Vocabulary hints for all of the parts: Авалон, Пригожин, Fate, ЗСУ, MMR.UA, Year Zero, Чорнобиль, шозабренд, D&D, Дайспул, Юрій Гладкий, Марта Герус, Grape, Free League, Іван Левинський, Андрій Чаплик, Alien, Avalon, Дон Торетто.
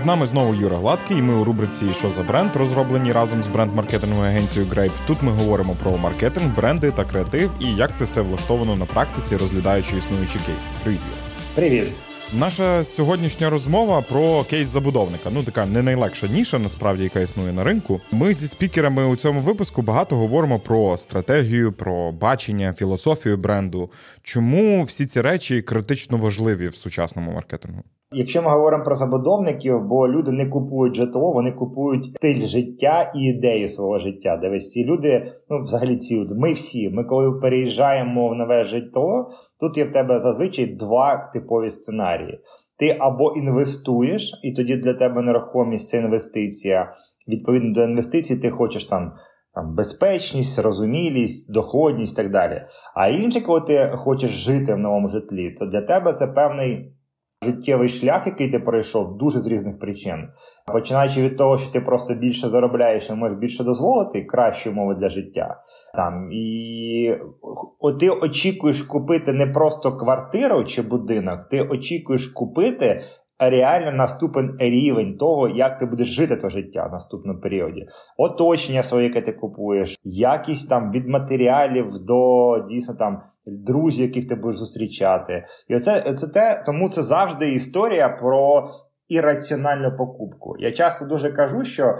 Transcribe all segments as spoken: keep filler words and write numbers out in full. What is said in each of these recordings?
З нами знову Юра Гладкий, і ми у рубриці «Що за бренд?», розроблені разом з бренд-маркетинговою агенцією Grape. Тут ми говоримо про маркетинг, бренди та креатив, і як це все влаштовано на практиці, розглядаючи існуючі кейси. Привіт, Юра. Привіт. Наша сьогоднішня розмова про кейс забудовника. Ну, така не найлегша ніша, насправді, яка існує на ринку. Ми зі спікерами у цьому випуску багато говоримо про стратегію, про бачення, філософію бренду. Чому всі ці речі критично важливі в сучасному маркетингу? Якщо ми говоримо про забудовників, бо люди не купують житло, вони купують стиль життя і ідеї свого життя. Де весь ці люди, ну, взагалі ці, ми всі, ми коли переїжджаємо в нове житло, тут є в тебе зазвичай два типові сценарії. Ти або інвестуєш, і тоді для тебе нерухомість – це інвестиція. Відповідно до інвестицій ти хочеш там, там безпечність, розумілість, доходність і так далі. А інше, коли ти хочеш жити в новому житлі, то для тебе це певний життєвий шлях, який ти пройшов, дуже з різних причин. Починаючи від того, що ти просто більше заробляєш і можеш більше дозволити, кращі умови для життя. Там, і ти очікуєш купити не просто квартиру чи будинок, ти очікуєш купити реально наступен рівень того, як ти будеш жити то життя в наступному періоді. Оточення своє, яке ти купуєш, якість там від матеріалів до дійсно там друзів, яких ти будеш зустрічати. І оце, це те, тому це завжди історія про ірраціональну покупку. Я часто дуже кажу, що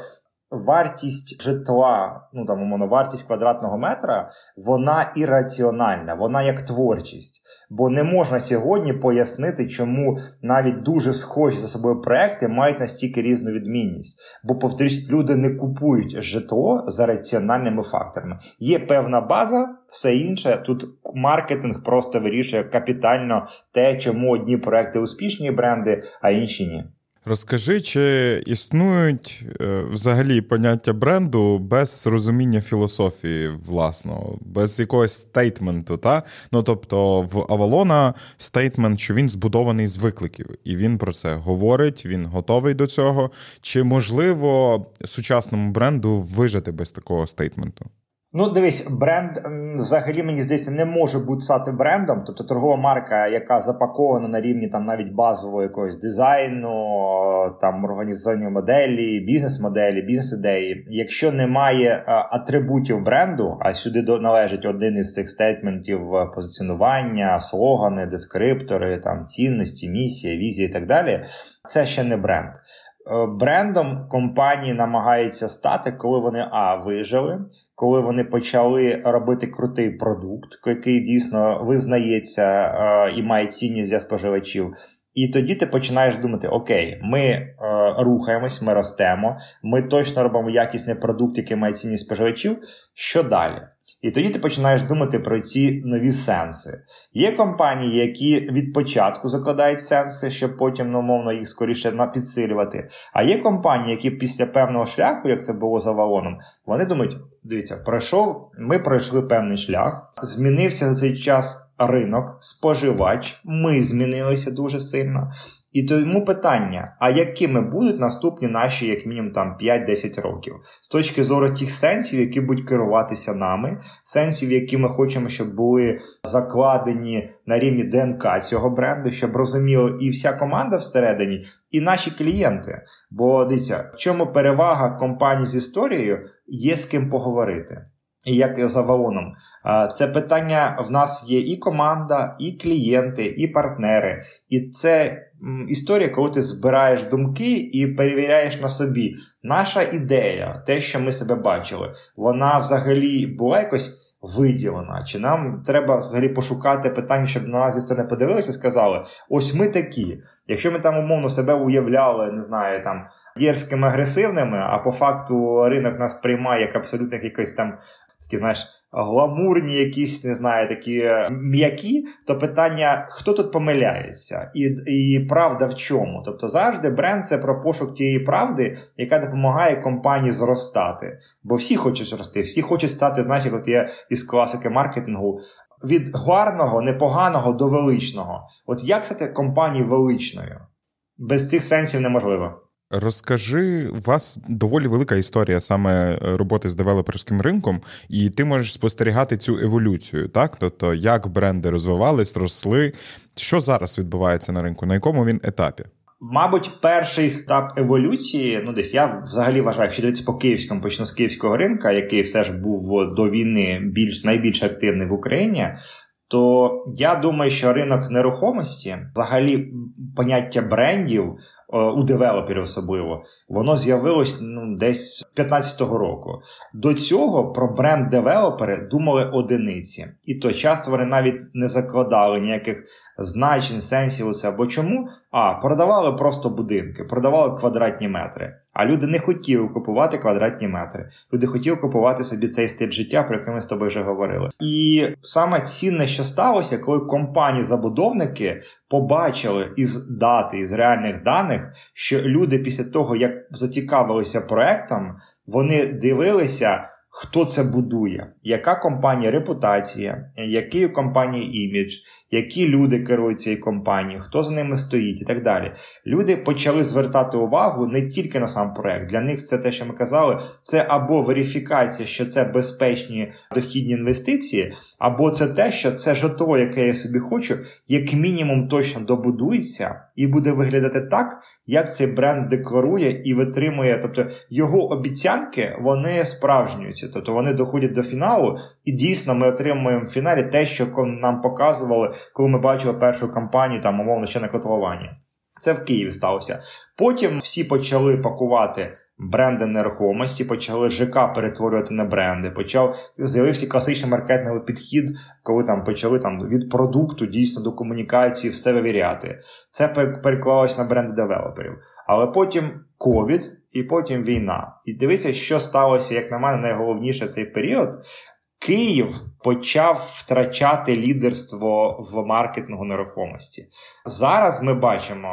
вартість житла, ну там умовно, вартість квадратного метра, вона ірраціональна, вона як творчість. Бо не можна сьогодні пояснити, чому навіть дуже схожі за собою проекти мають настільки різну відмінність. Бо, повторюсь, люди не купують житло за раціональними факторами. Є певна база, все інше, тут маркетинг просто вирішує капітально те, чому одні проекти успішні бренди, а інші ні. Розкажи, чи існують е, взагалі поняття бренду без розуміння філософії, власного, без якогось стейтменту, та? Ну, тобто, в Авалона стейтмент, що він збудований з викликів, і він про це говорить, він готовий до цього. Чи можливо сучасному бренду вижити без такого стейтменту? Ну, дивись, бренд, взагалі, мені здається, не може бути стати брендом. Тобто торгова марка, яка запакована на рівні там навіть базового якогось дизайну, там організаційної моделі, бізнес-моделі, бізнес-ідеї. Якщо немає атрибутів бренду, а сюди належить один із цих стейтментів позиціонування, слогани, дескриптори, там цінності, місія, візія і так далі, це ще не бренд. Брендом компанії намагаються стати, коли вони, а, вижили, коли вони почали робити крутий продукт, який дійсно визнається і має цінність для споживачів. І тоді ти починаєш думати, окей, ми е, рухаємось, ми ростемо, ми точно робимо якісний продукт, який має цінність споживачів, що далі? І тоді ти починаєш думати про ці нові сенси. Є компанії, які від початку закладають сенси, щоб потім, ну, мовно, їх скоріше підсилювати. А є компанії, які після певного шляху, як це було з Авалоном, вони думають, дивіться, пройшов, ми пройшли певний шлях, змінився за цей час ринок, споживач, ми змінилися дуже сильно. І тому питання, а якими будуть наступні наші, як мінімум, там п'ять-десять років? З точки зору тих сенсів, які будуть керуватися нами, сенсів, які ми хочемо, щоб були закладені на рівні ДНК цього бренду, щоб розуміло і вся команда всередині, і наші клієнти. Бо, дивіться, в чому перевага компаній з історією, є з ким поговорити. І як з Авалоном. Це питання, в нас є і команда, і клієнти, і партнери. І це історія, коли ти збираєш думки і перевіряєш на собі. Наша ідея, те, що ми себе бачили, вона взагалі була якось виділена, чи нам треба взагалі пошукати питання, щоб на нас зі сторони подивилися і сказали, ось ми такі. Якщо ми там умовно себе уявляли, не знаю, там, дерзкими, агресивними, а по факту ринок нас приймає як абсолютно якось там, такі, знаєш, гламурні якісь, не знаю, такі м'які, то питання, хто тут помиляється? І, і правда в чому? Тобто завжди бренд – це про пошук тієї правди, яка допомагає компанії зростати. Бо всі хочуть зрости, всі хочуть стати, знаєш, як от є із класики маркетингу, від гарного, непоганого до величного. От як стати компанією величною? Без цих сенсів неможливо. Розкажи, у вас доволі велика історія саме роботи з девелоперським ринком, і ти можеш спостерігати цю еволюцію, так? Тобто, як бренди розвивались, росли, що зараз відбувається на ринку, на якому він етапі? Мабуть, перший етап еволюції, ну десь я взагалі вважаю, якщо дивитися по київському, почну з київського ринка, який все ж був до війни більш, найбільш активний в Україні, то я думаю, що ринок нерухомості, взагалі поняття брендів, у девелоперів особливо, воно з'явилось ну, десь п'ятнадцятого року. До цього про бренд-девелопери думали одиниці. І то часто вони навіть не закладали ніяких значень, сенсів у це або чому, а продавали просто будинки, продавали квадратні метри. А люди не хотіли купувати квадратні метри. Люди хотіли купувати собі цей стиль життя, про який ми з тобою вже говорили. І саме цінне, що сталося, коли компанії-забудовники побачили із дати, із реальних даних, що люди після того, як зацікавилися проектом, вони дивилися, хто це будує, яка компанія репутація, який у компанії імідж, які люди керують цією компанією, хто за ними стоїть і так далі. Люди почали звертати увагу не тільки на сам проект. Для них це те, що ми казали, це або верифікація, що це безпечні дохідні інвестиції, або це те, що це житло, яке я собі хочу, як мінімум точно добудується і буде виглядати так, як цей бренд декларує і витримує. Тобто його обіцянки, вони справжнюються, тобто вони доходять до фіналу і дійсно ми отримуємо в фіналі те, що нам показували, коли ми бачили першу кампанію, там, умовно, ще на котловані. Це в Києві сталося. Потім всі почали пакувати бренди нерухомості, почали ЖК перетворювати на бренди, почав, з'явився класичний маркетинговий підхід, коли там почали там, від продукту дійсно до комунікації все вивіряти. Це переклалось на бренди девелоперів. Але потім ковід і потім війна. І дивіться, що сталося, як на мене, найголовніше в цей період. Київ почав втрачати лідерство в маркетингу нерухомості. Зараз ми бачимо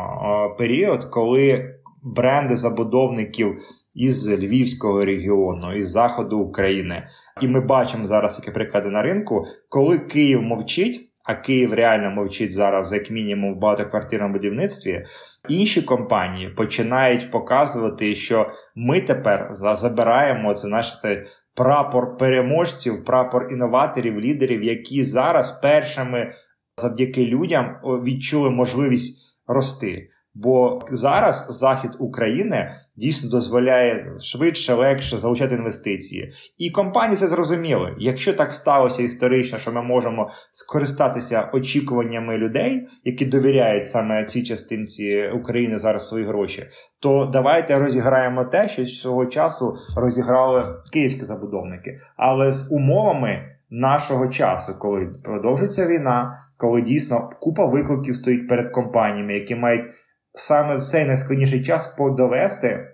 період, коли бренди забудовників із Львівського регіону, із заходу України, і ми бачимо зараз такі приклади на ринку, коли Київ мовчить, а Київ реально мовчить зараз, як мінімум, в багатоквартирному будівництві, інші компанії починають показувати, що ми тепер забираємо це наше це прапор переможців, прапор інноваторів, лідерів, які зараз першими завдяки людям відчули можливість рости. Бо зараз захід України дійсно дозволяє швидше, легше залучати інвестиції. І компанії це зрозуміли. Якщо так сталося історично, що ми можемо скористатися очікуваннями людей, які довіряють саме цій частинці України зараз свої гроші, то давайте розіграємо те, що з цього часу розіграли київські забудовники. Але з умовами нашого часу, коли продовжується війна, коли дійсно купа викликів стоїть перед компаніями, які мають саме в цей найскладніший час подовести,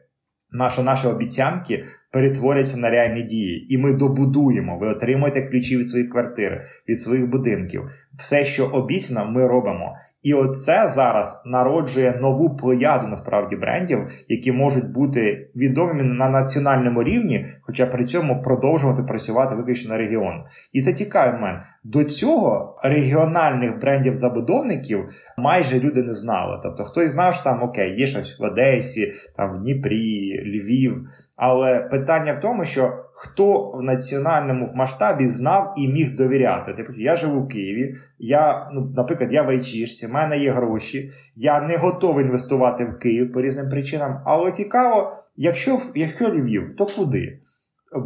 що наші обіцянки перетворяться на реальні дії. І ми добудуємо, ви отримуєте ключі від своїх квартир, від своїх будинків. Все, що обіцяно, ми робимо. І оце зараз народжує нову плеяду, насправді, брендів, які можуть бути відомі на національному рівні, хоча при цьому продовжувати працювати виключно на регіон. І це цікавий момент. До цього регіональних брендів-забудовників майже люди не знали. Тобто хтось знав, що там, окей, є щось в Одесі, там в Дніпрі, Львів. Але питання в тому, що хто в національному масштабі знав і міг довіряти. Типу, я живу в Києві, я, ну, наприклад, я в Айчишці, в мене є гроші, я не готовий інвестувати в Київ по різним причинам, але цікаво, якщо, якщо Львів, то куди?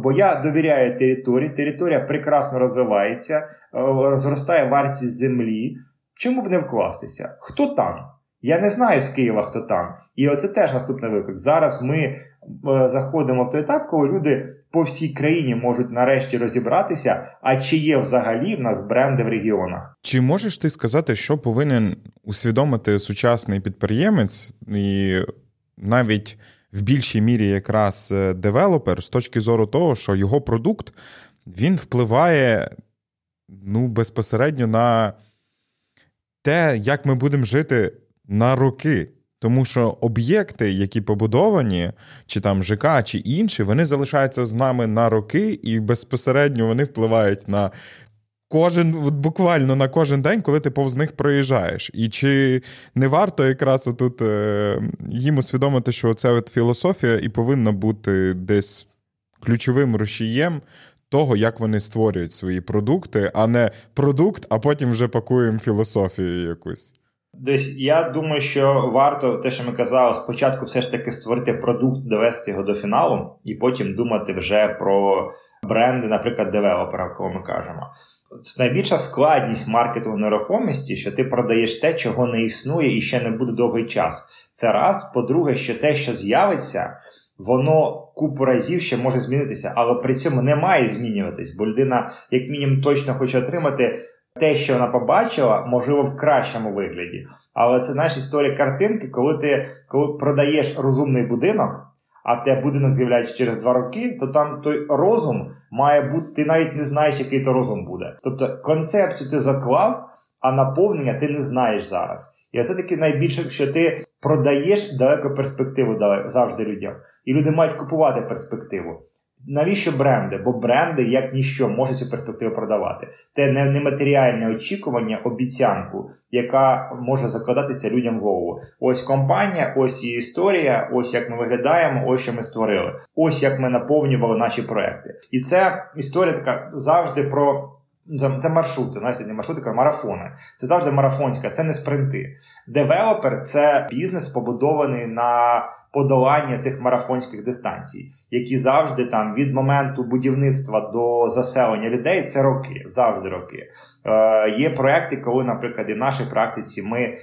Бо я довіряю території, територія прекрасно розвивається, зростає вартість землі, чому б не вкластися? Хто там? Я не знаю з Києва, хто там. І оце теж наступний виклик. Зараз ми заходимо в той етап, коли люди по всій країні можуть нарешті розібратися, а чи є взагалі в нас бренди в регіонах. Чи можеш ти сказати, що повинен усвідомити сучасний підприємець і навіть в більшій мірі якраз девелопер з точки зору того, що його продукт, він впливає ну, безпосередньо на те, як ми будемо жити на роки. Тому що об'єкти, які побудовані, чи там ЖК, чи інші, вони залишаються з нами на роки, і безпосередньо вони впливають на кожен, буквально на кожен день, коли ти повз них проїжджаєш. І чи не варто якраз отут їм усвідомити, що ця от філософія і повинна бути десь ключовим рушієм того, як вони створюють свої продукти, а не продукт, а потім вже пакуємо філософію якусь. Десь я думаю, що варто, те, що ми казали, спочатку все ж таки створити продукт, довести його до фіналу, і потім думати вже про бренди, наприклад, девелопера, кого ми кажемо. Це найбільша складність маркетингу нерухомості, що ти продаєш те, чого не існує і ще не буде довгий час. Це раз. По-друге, що те, що з'явиться, воно купу разів ще може змінитися, але при цьому не має змінюватись, бо людина як мінімум точно хоче отримати те, що вона побачила, можливо, в кращому вигляді. Але це, знаєш, історія картинки, коли ти коли продаєш розумний будинок, а в тебе будинок з'являється через два роки, то там той розум має бути, ти навіть не знаєш, який то розум буде. Тобто концепцію ти заклав, а наповнення ти не знаєш зараз. І це таки найбільше, що ти продаєш далеку перспективу завжди людям. І люди мають купувати перспективу. Навіщо бренди? Бо бренди, як ніщо, можуть цю перспективу продавати. Те нематеріальне очікування, обіцянку, яка може закладатися людям в голову. Ось компанія, ось її історія, ось як ми виглядаємо, ось що ми створили. Ось як ми наповнювали наші проекти. І це історія така завжди про... Це маршрути, навіть не маршрути, а марафони. Це завжди марафонська, це не спринти. Девелопер – це бізнес, побудований на подолання цих марафонських дистанцій, які завжди там від моменту будівництва до заселення людей – це роки, завжди роки. Е, є проекти, коли, наприклад, і в нашій практиці ми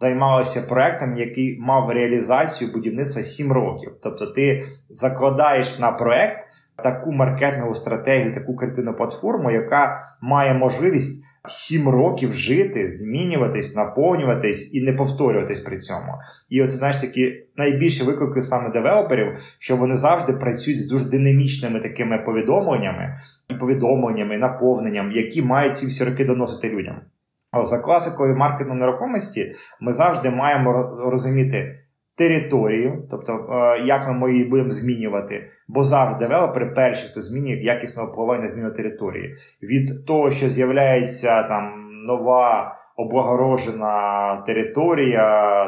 займалися проектом, який мав реалізацію будівництва сім років. Тобто ти закладаєш на проект таку маркетингову стратегію, таку креативну платформу, яка має можливість сім років жити, змінюватись, наповнюватись і не повторюватись при цьому. І оце, знаєш, такі найбільші виклики саме девелоперів, що вони завжди працюють з дуже динамічними такими повідомленнями, повідомленнями, наповненням, які мають ці всі роки доносити людям. Але за класикою маркетингу нерухомості ми завжди маємо розуміти територію, тобто як ми її будемо змінювати, бо завжди девелопери перші, хто змінює, якісно впливає на зміну території. Від того, що з'являється там нова облагорожена територія,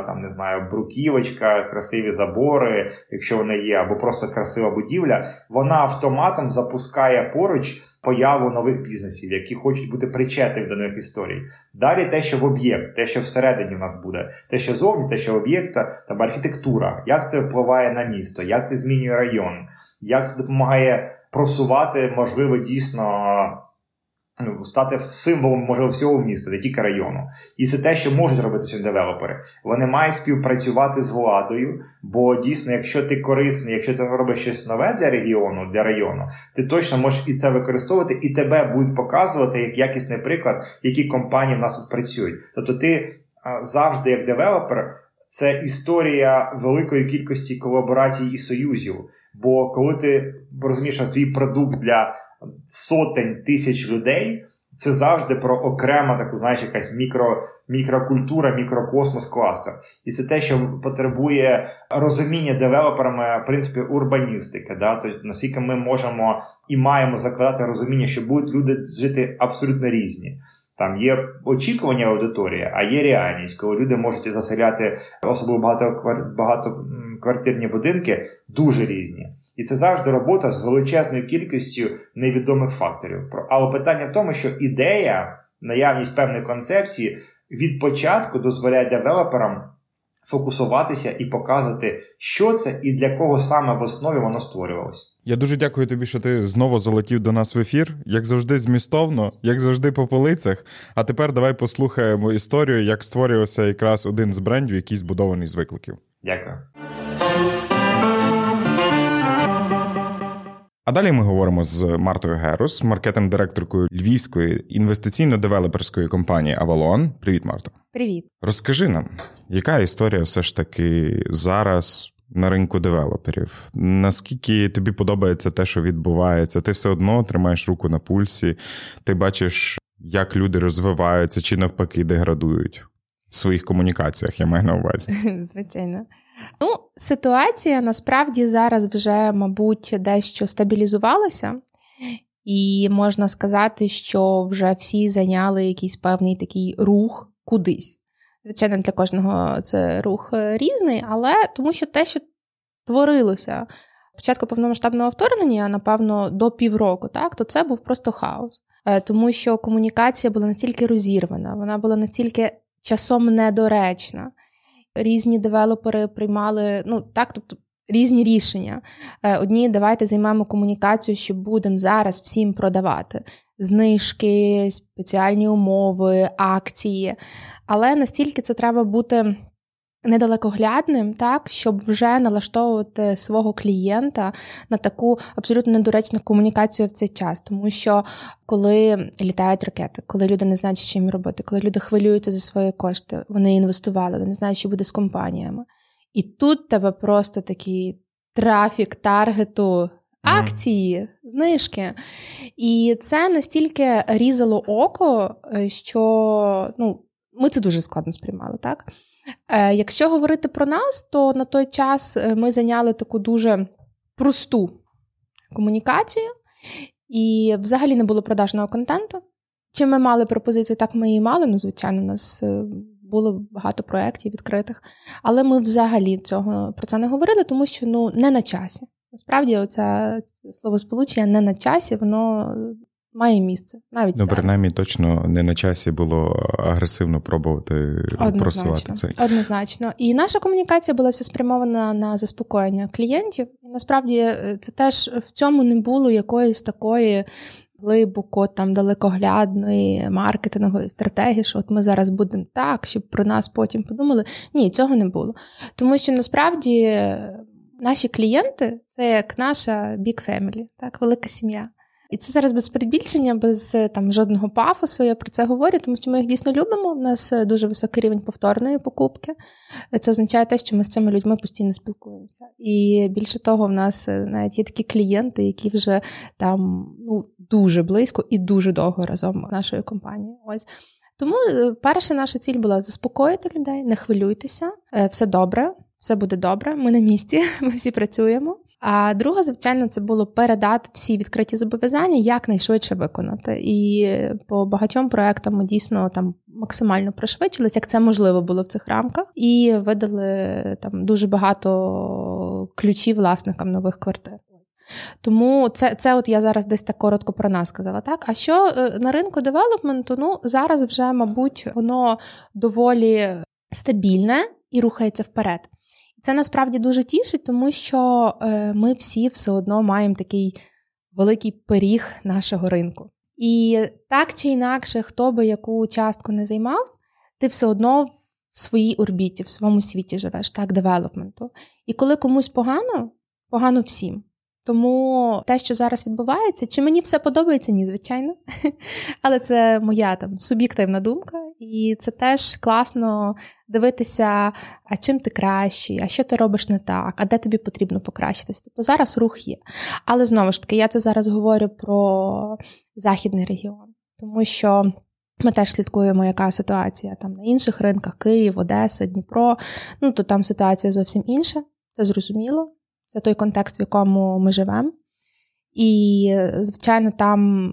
там, не знаю, бруківочка, красиві забори, якщо вона є, або просто красива будівля, вона автоматом запускає поруч появу нових бізнесів, які хочуть бути причетні до нових історій. Далі те, що в об'єкт, те, що всередині в нас буде, те, що зовні, те, що об'єкта, там архітектура, як це впливає на місто, як це змінює район, як це допомагає просувати, можливо, дійсно стати символом, можливо, всього міста, не тільки району. І це те, що можуть робити сьогодні девелопери. Вони мають співпрацювати з владою, бо дійсно, якщо ти корисний, якщо ти робиш щось нове для регіону, для району, ти точно можеш і це використовувати, і тебе будуть показувати як якісний приклад, які компанії в нас тут працюють. Тобто ти завжди, як девелопер, це історія великої кількості колаборацій і союзів. Бо коли ти розумієш, що твій продукт для сотень тисяч людей, це завжди про окрема таку, знаєш, якась мікро, мікрокультура, мікрокосмос, кластер. І це те, що потребує розуміння девелоперами, в принципі, урбаністики. Да? Тобто, наскільки ми можемо і маємо закладати розуміння, що будуть люди жити абсолютно різні. Там є очікування аудиторії, а є реальність, коли люди можуть заселяти особливо багатоквартирні будинки дуже різні. І це завжди робота з величезною кількістю невідомих факторів. Але питання в тому, що ідея, наявність певної концепції від початку дозволяє девелоперам фокусуватися і показувати, що це і для кого саме в основі воно створювалось. Я дуже дякую тобі, що ти знову залетів до нас в ефір. Як завжди змістовно, як завжди по полицях. А тепер давай послухаємо історію, як створювався якраз один з брендів, який збудований з викликів. Дякую. А далі ми говоримо з Мартою Герус, маркетинг-директоркою львівської інвестиційно-девелоперської компанії «Avalon». Привіт, Марто. Привіт. Розкажи нам, яка історія все ж таки зараз на ринку девелоперів? Наскільки тобі подобається те, що відбувається? Ти все одно тримаєш руку на пульсі, ти бачиш, як люди розвиваються чи навпаки деградують в своїх комунікаціях, я маю на увазі. Звичайно. Ну, ситуація насправді зараз вже, мабуть, дещо стабілізувалася. І можна сказати, що вже всі зайняли якийсь певний такий рух кудись. Звичайно, для кожного це рух різний, але тому що те, що творилося початку повномасштабного вторгнення, напевно, до півроку, так, то це був просто хаос. Тому що комунікація була настільки розірвана, вона була настільки часом недоречна. Різні девелопери приймали, ну так, тобто різні рішення. Одні, давайте займемо комунікацію, що будемо зараз всім продавати. Знижки, спеціальні умови, акції. Але настільки це треба бути недалекоглядним, так, щоб вже налаштовувати свого клієнта на таку абсолютно недоречну комунікацію в цей час. Тому що коли літають ракети, коли люди не знають, що їм робити, коли люди хвилюються за свої кошти, вони інвестували, вони не знають, що буде з компаніями. І тут тебе просто такий трафік таргету, акції, знижки. І це настільки різало око, що ну, ми це дуже складно сприймали, так? Якщо говорити про нас, то на той час ми зайняли таку дуже просту комунікацію і взагалі не було продажного контенту. Чи ми мали пропозицію? Так, ми її мали, ну, звичайно, у нас було багато проєктів відкритих, але ми взагалі цього, про це не говорили, тому що ну, не на часі. Насправді, оце словосполучення «не на часі», воно має місце, навіть ну, зараз. Ну, принаймні, точно не на часі було агресивно пробувати просувати це. Однозначно. І наша комунікація була вся спрямована на заспокоєння клієнтів. І, насправді, це теж в цьому не було якоїсь такої глибоко там далекоглядної маркетингової стратегії, що от ми зараз будемо так, щоб про нас потім подумали. Ні, цього не було. Тому що, насправді, наші клієнти – це як наша big family, так, велика сім'я. І це зараз без перебільшення, без там жодного пафосу, я про це говорю, тому що ми їх дійсно любимо, у нас дуже високий рівень повторної покупки. Це означає те, що ми з цими людьми постійно спілкуємося. І більше того, в нас навіть є такі клієнти, які вже там ну, дуже близько і дуже довго разом з нашою компанією. Ось. Тому перша наша ціль була заспокоїти людей, не хвилюйтеся, все добре, все буде добре, ми на місці, ми всі працюємо. А друге, звичайно, це було передати всі відкриті зобов'язання, якнайшвидше виконати. І по багатьом проектам ми дійсно там максимально пришвидшилися, як це можливо було в цих рамках. І видали там дуже багато ключів власникам нових квартир. Тому це, це от я зараз десь так коротко про нас сказала, так? А що на ринку девелопменту, ну, зараз вже, мабуть, воно доволі стабільне і рухається вперед. Це насправді дуже тішить, тому що ми всі все одно маємо такий великий пиріг нашого ринку. І так чи інакше, хто би яку частку не займав, ти все одно в своїй орбіті, в своєму світі живеш, так, девелопменту. І коли комусь погано, погано всім. Тому те, що зараз відбувається, чи мені все подобається? Ні, звичайно. Але це моя там суб'єктивна думка. І це теж класно дивитися, а чим ти кращий, а що ти робиш не так, а де тобі потрібно покращитись. Тобто зараз рух є. Але знову ж таки, я це зараз говорю про західний регіон. Тому що ми теж слідкуємо, яка ситуація там на інших ринках, Київ, Одеса, Дніпро. Ну, то там ситуація зовсім інша, це зрозуміло. Це той контекст, в якому ми живемо. І, звичайно, там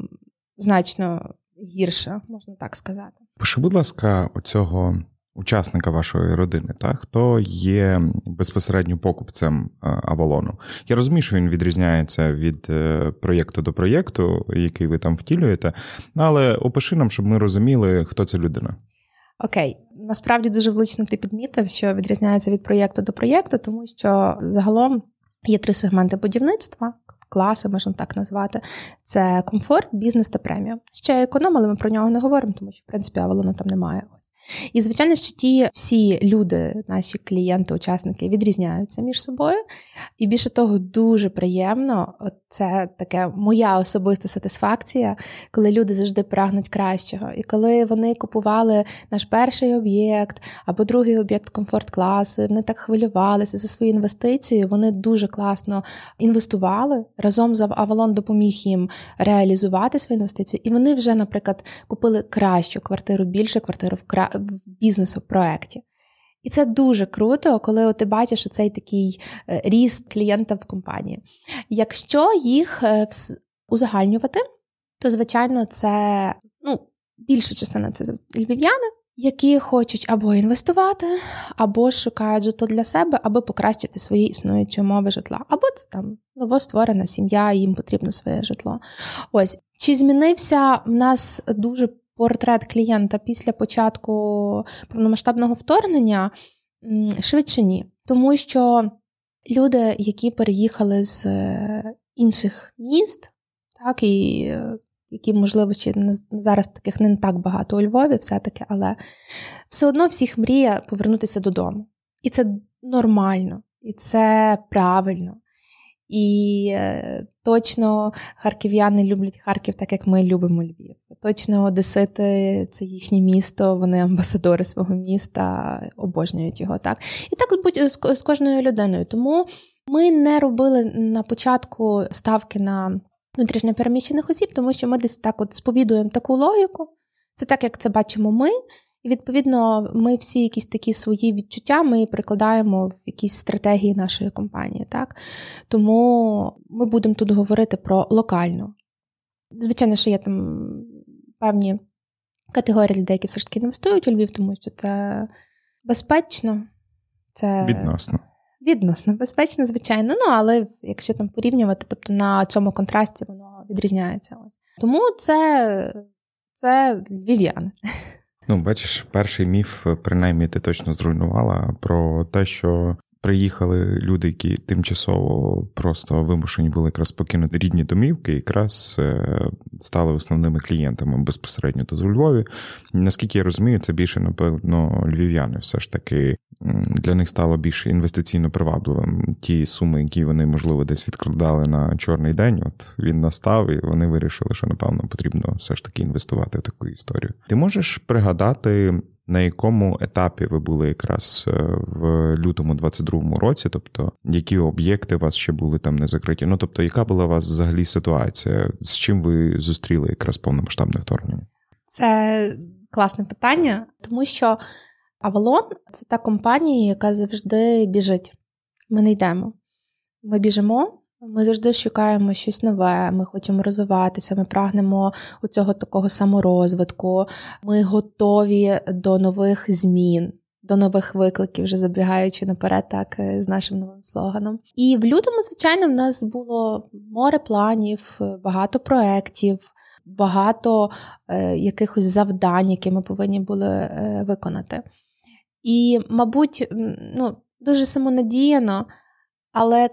значно гірше, можна так сказати. Пиши, будь ласка, оцього учасника вашої родини, так? Хто є безпосередньо покупцем Авалону. Я розумію, що він відрізняється від проєкту до проєкту, який ви там втілюєте, але опиши нам, щоб ми розуміли, хто ця людина. Окей. Насправді дуже влучно ти підмітив, що відрізняється від проєкту до проєкту, тому що загалом є три сегменти будівництва, класи, можна так назвати. Це комфорт, бізнес та преміум. Ще економ, але ми про нього не говоримо, тому що, в принципі, Авалону там немає. Ось. І, звичайно, що ті всі люди, наші клієнти, учасники, відрізняються між собою. І більше того, дуже приємно, от це така моя особиста сатисфакція, коли люди завжди прагнуть кращого. І коли вони купували наш перший об'єкт або другий об'єкт комфорт-класу, вони так хвилювалися за свою інвестицію, вони дуже класно інвестували. Разом з Авалон допоміг їм реалізувати свою інвестицію. І вони вже, наприклад, купили кращу квартиру, більшу квартиру в, кра... в бізнес-проекті. І це дуже круто, коли ти бачиш оцей такий ріст клієнта в компанії. Якщо їх узагальнювати, то, звичайно, це, ну, більша частина – це львів'яни, які хочуть або інвестувати, або шукають житло для себе, аби покращити свої існуючі умови житла. Або це там новостворена сім'я, їм потрібно своє житло. Ось. Чи змінився в нас дуже портрет клієнта після початку повномасштабного вторгнення? Швидше ні. Тому що люди, які переїхали з інших міст, так, і які, можливо, ще зараз таких не так багато у Львові все-таки, але все одно всіх мріє повернутися додому. І це нормально, і це правильно. І точно харків'яни люблять Харків так, як ми любимо Львів. Точно одесити – це їхнє місто, вони амбасадори свого міста, обожнюють його. Так? І так з кожною людиною. Тому ми не робили на початку ставки на внутрішньо переміщених осіб, тому що ми десь так от сповідуємо таку логіку. Це так, як це бачимо ми. І, відповідно, ми всі якісь такі свої відчуття ми прикладаємо в якісь стратегії нашої компанії. Так? Тому ми будемо тут говорити про локально. Звичайно, що є там певні категорії людей, які все ж таки інвестують у Львів, тому що це безпечно. Це... Відносно. Відносно безпечно, звичайно. Ну, але якщо там порівнювати, тобто на цьому контрасті воно відрізняється. Ось. Тому це, це львів'яни. Ну, бачиш, перший міф, принаймні, ти точно зруйнувала, про те, що приїхали люди, які тимчасово просто вимушені були якраз покинути рідні домівки, якраз стали основними клієнтами безпосередньо тут у Львові. Наскільки я розумію, це більше, напевно, львів'яни все ж таки. Для них стало більш інвестиційно привабливим ті суми, які вони, можливо, десь відкладали на чорний день. От він настав, і вони вирішили, що, напевно, потрібно все ж таки інвестувати в таку історію. Ти можеш пригадати, на якому етапі ви були якраз в лютому двадцять другому році? Тобто, які об'єкти у вас ще були там не закриті? Ну, тобто, яка була у вас взагалі ситуація? З чим ви зустріли якраз повномасштабне вторгнення? Це класне питання, тому що Avalon – це та компанія, яка завжди біжить. Ми не йдемо. Ми біжимо, ми завжди шукаємо щось нове, ми хочемо розвиватися, ми прагнемо у цього такого саморозвитку, ми готові до нових змін, до нових викликів, вже забігаючи наперед так з нашим новим слоганом. І в лютому, звичайно, в нас було море планів, багато проєктів, багато е, якихось завдань, які ми повинні були е, виконати. І, мабуть, ну, дуже самонадіяно, але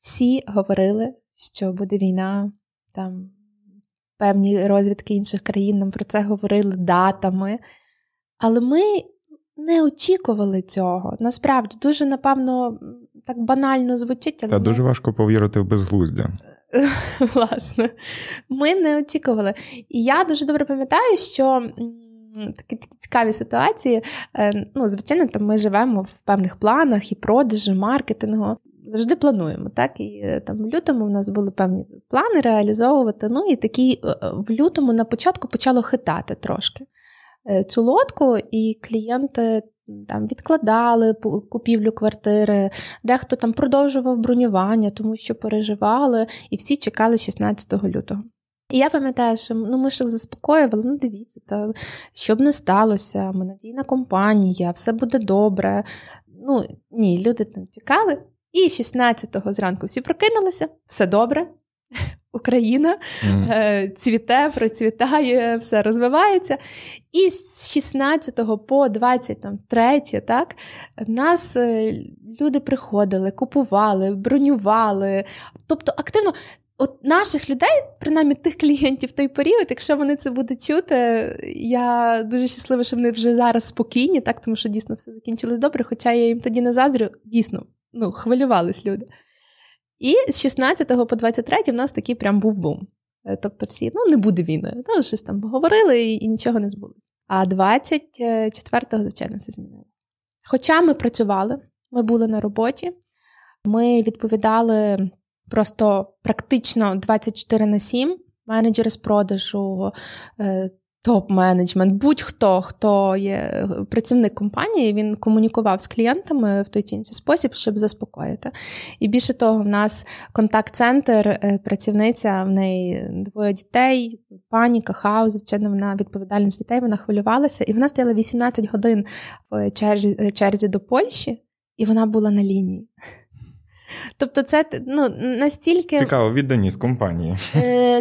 всі говорили, що буде війна, там певні розвідки інших країн нам про це говорили датами. Але ми не очікували цього. Насправді, дуже, напевно, так банально звучить. Але Та ми... дуже важко повірити в безглуздя. Власне, ми не очікували. І я дуже добре пам'ятаю, що... Такі, такі цікаві ситуації. Ну, звичайно, там ми живемо в певних планах і продажі, маркетингу. Завжди плануємо, так? І там в лютому в нас були певні плани реалізовувати. Ну, і такі в лютому на початку почало хитати трошки цю лодку, і клієнти там відкладали купівлю квартири, дехто там продовжував бронювання, тому що переживали, і всі чекали шістнадцятого лютого. І я пам'ятаю, що ну, ми ще заспокоювали, ну дивіться, та, що б не сталося, ми надійна компанія, все буде добре. Ну, ні, люди там тікали. І шістнадцятого зранку всі прокинулися, все добре, Україна mm. цвіте, процвітає, все розвивається. І з шістнадцятого по двадцять третє, так, в нас люди приходили, купували, бронювали, тобто активно... От наших людей, принаймні тих клієнтів в той період, якщо вони це будуть чути, я дуже щаслива, що вони вже зараз спокійні, так, тому що дійсно все закінчилось добре, хоча я їм тоді не заздрю, дійсно, ну, хвилювались люди. І з шістнадцятого по двадцять третє в нас такий прям був бум. Тобто всі, ну, не буде війни, то щось там говорили і, і нічого не збулося. А двадцять четвертого, звичайно, все змінилося. Хоча ми працювали, ми були на роботі, ми відповідали... Просто практично двадцять чотири на сім менеджери з продажу, топ-менеджмент, будь-хто, хто є працівник компанії, він комунікував з клієнтами в той чи інший спосіб, щоб заспокоїти. І більше того, в нас контакт-центр, працівниця, в неї двоє дітей, паніка, хаос, звичайно, вона відповідальність дітей, вона хвилювалася. І вона стояла вісімнадцять годин в черзі, черзі до Польщі, і вона була на лінії. Тобто це, ну, настільки... Цікаво, відданість компанії.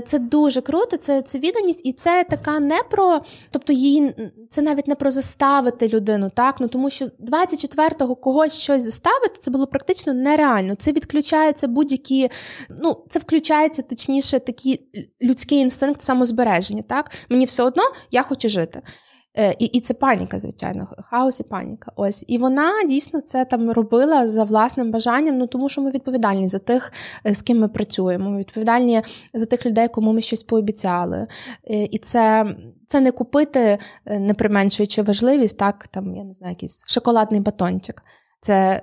Це дуже круто, це, це відданість, і це така не про... Тобто її... Це навіть не про заставити людину, так? Ну, тому що двадцять четвертого когось щось заставити, це було практично нереально. Це відключаються будь-які... Ну, це включається, точніше, такий людський інстинкт самозбереження, так? Мені все одно, я хочу жити. І, і це паніка, звичайно, хаос і паніка. Ось. І вона дійсно це там робила за власним бажанням, ну тому що ми відповідальні за тих, з ким ми працюємо, ми відповідальні за тих людей, кому ми щось пообіцяли. І це, це не купити, не применшуючи важливість, так, там, я не знаю, якийсь шоколадний батончик. Це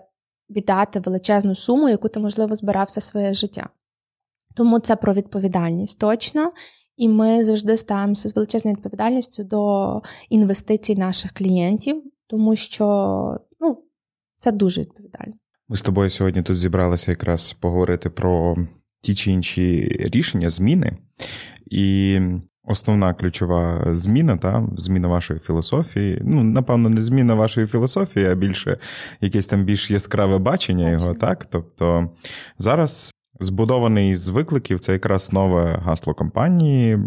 віддати величезну суму, яку ти, можливо, збирав все своє життя. Тому це про відповідальність, точно. І ми завжди ставимося з величезною відповідальністю до інвестицій наших клієнтів, тому що, ну, це дуже відповідально. Ми з тобою сьогодні тут зібралися якраз поговорити про ті чи інші рішення, зміни. І основна ключова зміна, та, зміна вашої філософії, ну, напевно, не зміна вашої філософії, а більше якесь там більш яскраве бачення, бачення. його, так? Тобто зараз... Збудований з викликів – це якраз нове гасло компанії,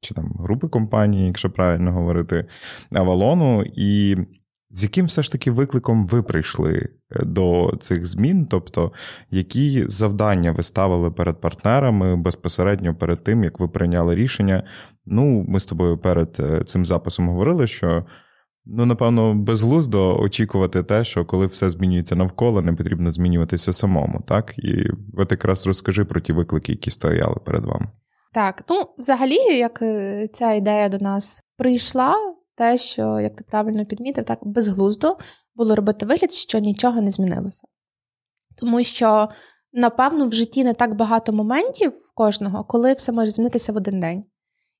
чи там групи компанії, якщо правильно говорити, Авалону. І з яким все ж таки викликом ви прийшли до цих змін? Тобто, які завдання ви ставили перед партнерами безпосередньо перед тим, як ви прийняли рішення? Ну, ми з тобою перед цим записом говорили, що... Ну, напевно, безглуздо очікувати те, що коли все змінюється навколо, не потрібно змінюватися самому, так? І от якраз розкажи про ті виклики, які стояли перед вами. Так, ну, взагалі, як ця ідея до нас прийшла, те, що, як ти правильно підмітив, так, безглуздо було робити вигляд, що нічого не змінилося. Тому що, напевно, в житті не так багато моментів кожного, коли все може змінитися в один день.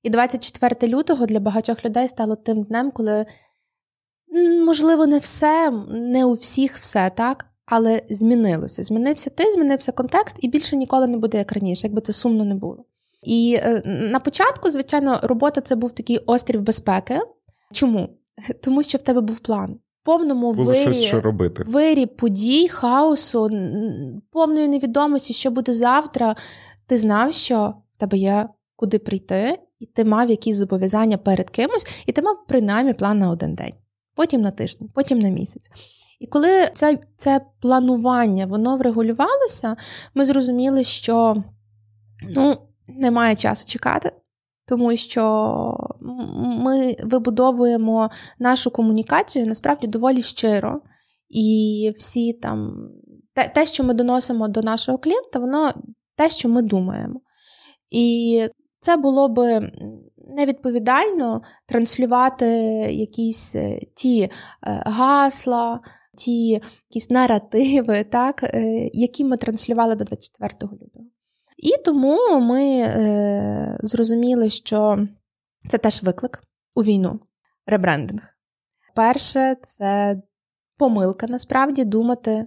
І двадцять четверте лютого для багатьох людей стало тим днем, коли... Можливо, не все, не у всіх все, так? Але змінилося. Змінився ти, змінився контекст, і більше ніколи не буде як раніше, якби це сумно не було. І на початку, звичайно, робота – це був такий острів безпеки. Чому? Тому що в тебе був план. В повному вирі, вирі подій, хаосу, повної невідомості, що буде завтра. Ти знав, що в тебе є куди прийти, і ти мав якісь зобов'язання перед кимось, і ти мав принаймні план на один день. Потім на тиждень, потім на місяць. І коли це, це планування, воно врегулювалося, ми зрозуміли, що, ну, немає часу чекати, тому що ми вибудовуємо нашу комунікацію насправді доволі щиро. І всі там, те, те, що ми доносимо до нашого клієнта, воно те, що ми думаємо. І це було би... невідповідально транслювати якісь ті гасла, ті якісь наративи, так, які ми транслювали до двадцять четвертого лютого. І тому ми е, зрозуміли, що це теж виклик у війну, ребрендинг. Перше, це помилка, насправді, думати,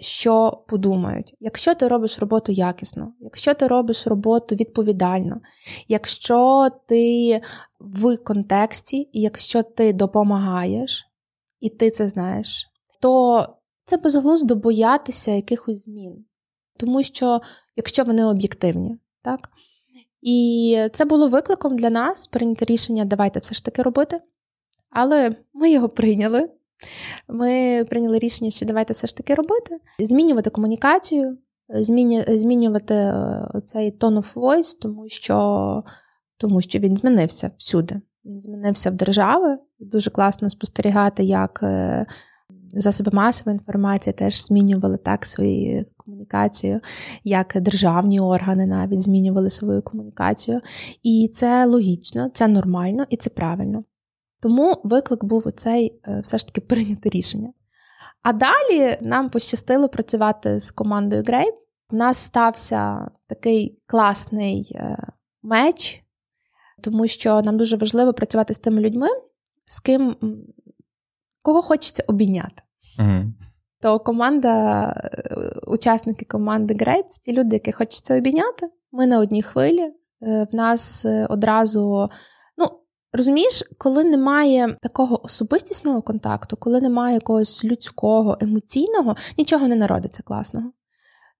що подумають. Якщо ти робиш роботу якісно, якщо ти робиш роботу відповідально, якщо ти в контексті, і якщо ти допомагаєш, і ти це знаєш, то це безглуздо боятися якихось змін. Тому що, якщо вони об'єктивні, так? І це було викликом для нас прийняти рішення, давайте все ж таки робити. Але ми його прийняли. Ми прийняли рішення, що давайте все ж таки робити, змінювати комунікацію, зміню, змінювати цей tone of voice, тому що, тому що він змінився всюди. Він змінився в держави. Дуже класно спостерігати, як засоби масової інформації теж змінювали так свою комунікацію, як державні органи навіть змінювали свою комунікацію. І це логічно, це нормально і це правильно. Тому виклик був оцей, все ж таки, прийняти рішення. А далі нам пощастило працювати з командою Grape. У нас стався такий класний меч, тому що нам дуже важливо працювати з тими людьми, з ким, кого хочеться обійняти. Угу. То команда, учасники команди Grape – це ті люди, які хочеться обійняти. Ми на одній хвилі, в нас одразу... Розумієш, коли немає такого особистісного контакту, коли немає якогось людського, емоційного, нічого не народиться класного.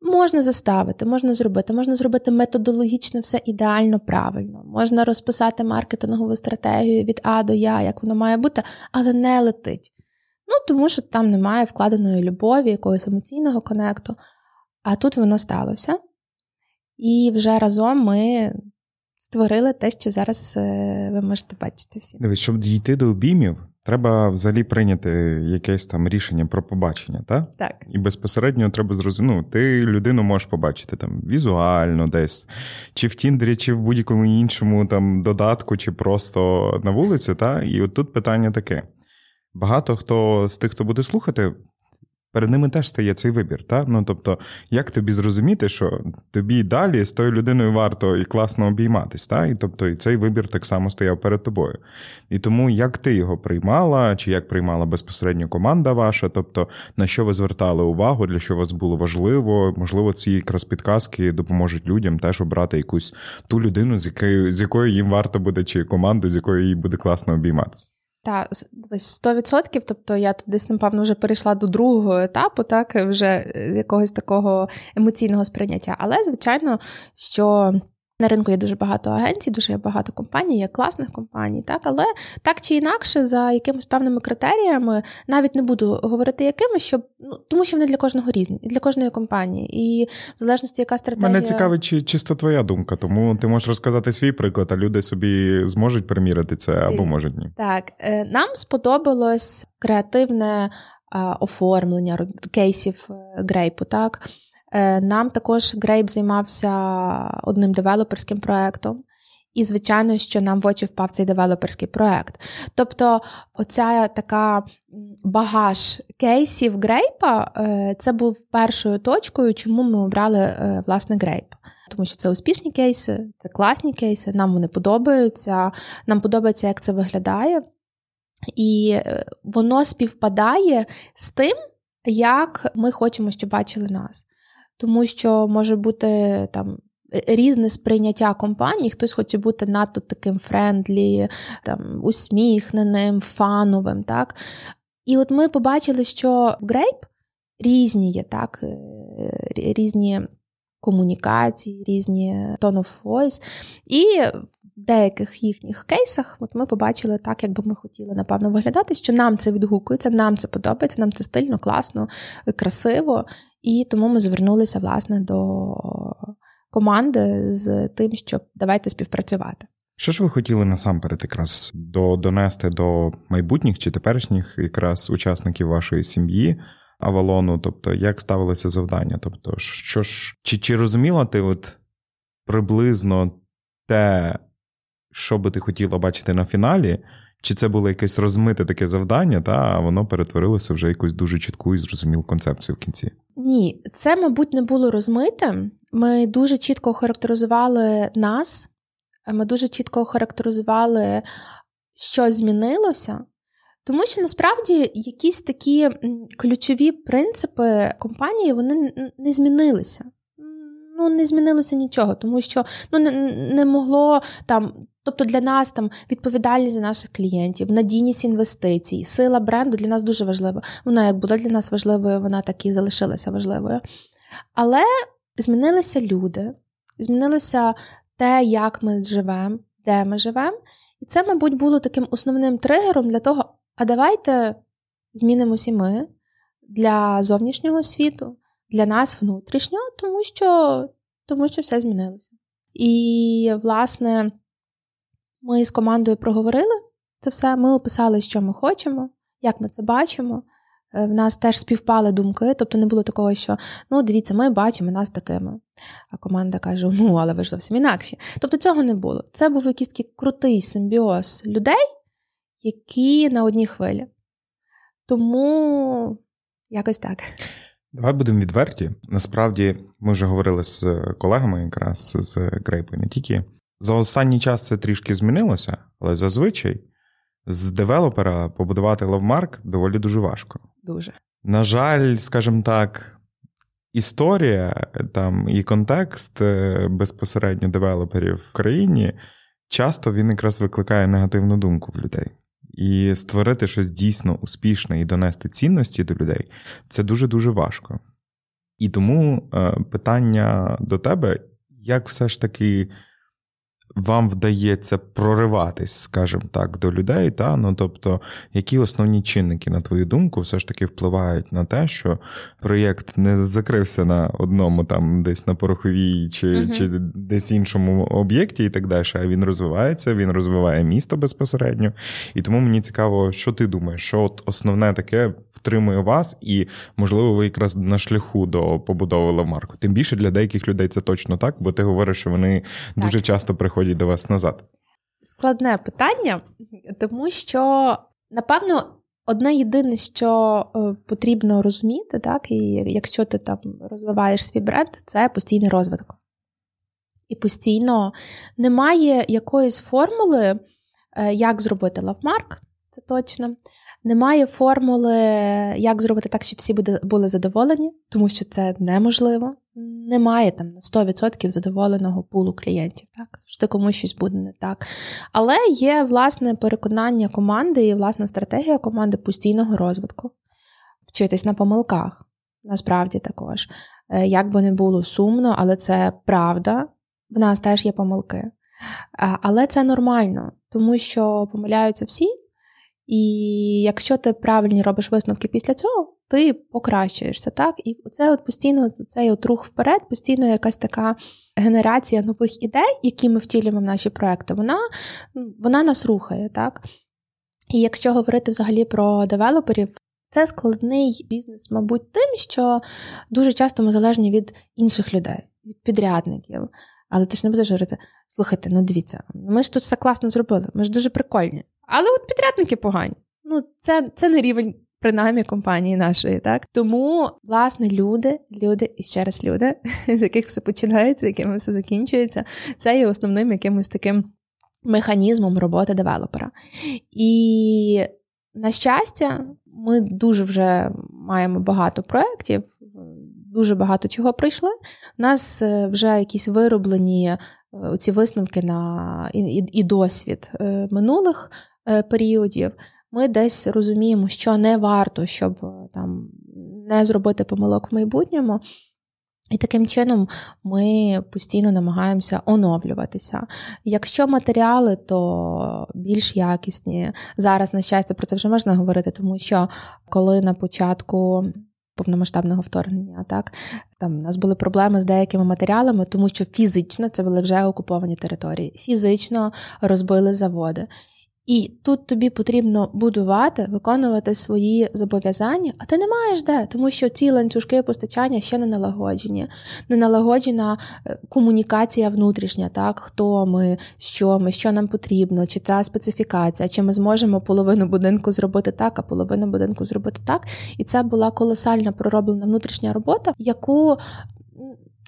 Можна заставити, можна зробити, можна зробити методологічно все ідеально правильно, можна розписати маркетингову стратегію від А до Я, як вона має бути, але не летить. Ну, тому що там немає вкладеної любові, якогось емоційного конекту. А тут воно сталося. І вже разом ми створили те, що зараз ви можете бачити всі. Дивись, щоб дійти до обіймів, треба взагалі прийняти якесь там рішення про побачення, так? Так. І безпосередньо треба зрозуміти, ну, ти людину можеш побачити там візуально десь, чи в Тіндері, чи в будь-якому іншому там додатку, чи просто на вулиці, так? І от тут питання таке. Багато хто з тих, хто буде слухати, перед ними теж стає цей вибір, так? Ну, тобто, як тобі зрозуміти, що тобі далі з тою людиною варто і класно обійматись, так? І, тобто, і цей вибір так само стояв перед тобою. І тому, як ти його приймала, чи як приймала безпосередньо команда ваша, тобто, на що ви звертали увагу, для що вас було важливо, можливо, ці якраз підказки допоможуть людям теж обрати якусь ту людину, з якою, з якою їм варто буде, чи команду, з якою їй буде класно обійматися. Так, сто відсотків, тобто я тут десь, напевно, вже перейшла до другого етапу, так, вже якогось такого емоційного сприйняття. Але, звичайно, що на ринку є дуже багато агенцій, дуже багато компаній, є класних компаній, так, але так чи інакше, за якимись певними критеріями, навіть не буду говорити якими, щоб, ну, тому що вони для кожного різні, для кожної компанії, і в залежності, яка стратегія... Мене цікавить, чи чисто твоя думка, тому ти можеш розказати свій приклад, а люди собі зможуть приміряти це або можуть ні. Так, нам сподобалось креативне оформлення кейсів Грейпу, так. Нам також Grape займався одним девелоперським проєктом. І, звичайно, що нам в очі впав цей девелоперський проєкт. Тобто, оця така багаж кейсів Грейпа, це був першою точкою, чому ми обрали, власне, Грейп. Тому що це успішні кейси, це класні кейси, нам вони подобаються, нам подобається, як це виглядає. І воно співпадає з тим, як ми хочемо, щоб бачили нас. Тому що може бути там різне сприйняття компаній, хтось хоче бути надто таким френдлі, там, усміхненим, фановим, так. І от ми побачили, що в Grape різні є, так, різні комунікації, різні tone of voice, і в деяких їхніх кейсах от ми побачили так, як би ми хотіли, напевно, виглядати, що нам це відгукується, нам це подобається, нам це стильно, класно, красиво. І тому ми звернулися, власне, до команди з тим, щоб давайте співпрацювати. Що ж ви хотіли насамперед якраз донести до майбутніх чи теперішніх якраз учасників вашої сім'ї Авалону? Тобто, як ставилися завдання? Тобто, що ж, чи, чи розуміла ти от приблизно те, що би ти хотіла бачити на фіналі? Чи це було якесь розмите таке завдання, та воно перетворилося вже в якусь дуже чітку і зрозумілу концепцію в кінці? Ні, це, мабуть, не було розмите. Ми дуже чітко охарактеризували нас, ми дуже чітко охарактеризували, що змінилося. Тому що, насправді, якісь такі ключові принципи компанії, вони не змінилися. Ну, не змінилося нічого, тому що ну, не, не могло там... Тобто для нас там відповідальність за наших клієнтів, надійність інвестицій, сила бренду для нас дуже важлива. Вона як була для нас важливою, вона так і залишилася важливою. Але змінилися люди, змінилося те, як ми живемо, де ми живемо. І це, мабуть, було таким основним тригером для того, а давайте змінимося і ми для зовнішнього світу, для нас внутрішнього, тому що, тому що все змінилося. І, власне, ми з командою проговорили це все, ми описали, що ми хочемо, як ми це бачимо. В нас теж співпали думки, тобто не було такого, що, ну, дивіться, ми бачимо нас такими. А команда каже, ну, але ви ж зовсім інакші. Тобто цього не було. Це був якийсь такий крутий симбіоз людей, які на одній хвилі. Тому якось так. Давай будемо відверті. Насправді, ми вже говорили з колегами якраз з Grape, не тільки. За останній час це трішки змінилося, але зазвичай з девелопера побудувати лавмарк доволі дуже важко. Дуже. На жаль, скажімо так, історія там, і контекст безпосередньо девелоперів в країні, часто він якраз викликає негативну думку в людей. І створити щось дійсно успішне і донести цінності до людей – це дуже-дуже важко. І тому питання до тебе, як все ж таки вам вдається прориватись, скажімо так, до людей, та? Ну, тобто, які основні чинники, на твою думку, все ж таки впливають на те, що проєкт не закрився на одному, там, десь на пороховій чи, mm-hmm. чи десь іншому об'єкті і так далі, а він розвивається, він розвиває місто безпосередньо, і тому мені цікаво, що ти думаєш, що от основне таке втримує вас, і, можливо, ви якраз на шляху до побудови лавмарку. Тим більше для деяких людей це точно так, бо ти говориш, що вони так. дуже часто приходять до вас назад? Складне питання, тому що, напевно, одне єдине, що потрібно розуміти, так, і якщо ти там розвиваєш свій бренд, це постійний розвиток. І постійно немає якоїсь формули, як зробити лавмарк, це точно. Немає формули, як зробити так, щоб всі були задоволені, тому що це неможливо. Немає там на сто відсотків задоволеного пулу клієнтів. Так? Завжди комусь щось буде не так. Але є, власне, переконання команди і, власне, стратегія команди постійного розвитку. Вчитись на помилках, насправді також. Як би не було сумно, але це правда. В нас теж є помилки. Але це нормально, тому що помиляються всі. І якщо ти правильні робиш висновки після цього, ти покращуєшся, так? І це от постійно цей от рух вперед, постійно якась така генерація нових ідей, які ми втілюємо в наші проекти, вона, вона нас рухає, так? І якщо говорити взагалі про девелоперів, це складний бізнес, мабуть, тим, що дуже часто ми залежні від інших людей, від підрядників. Але ти ж не будеш говорити, слухайте, ну дивіться, ми ж тут все класно зробили, ми ж дуже прикольні. Але от підрядники погані. Ну, це, це не рівень, принаймні, компанії нашої, так? Тому, власне, люди, люди і ще раз люди, з яких все починається, з якими все закінчується, це є основним якимось таким механізмом роботи девелопера. І, на щастя, ми дуже вже маємо багато проєктів, дуже багато чого прийшли. У нас вже якісь вироблені оці висновки на і, і, і досвід минулих періодів. Ми десь розуміємо, що не варто, щоб там не зробити помилок в майбутньому. І таким чином ми постійно намагаємося оновлюватися. Якщо матеріали, то більш якісні. Зараз, на щастя, про це вже можна говорити, тому що коли на початку повномасштабного вторгнення, так, там у нас були проблеми з деякими матеріалами, тому що фізично це були вже окуповані території, фізично розбили заводи. І тут тобі потрібно будувати, виконувати свої зобов'язання, а ти не маєш де, тому що ці ланцюжки постачання ще не налагоджені. Не налагоджена комунікація внутрішня, так, хто ми, що ми, що нам потрібно, чи ця специфікація, чи ми зможемо половину будинку зробити так, а половину будинку зробити так. І це була колосальна пророблена внутрішня робота, яку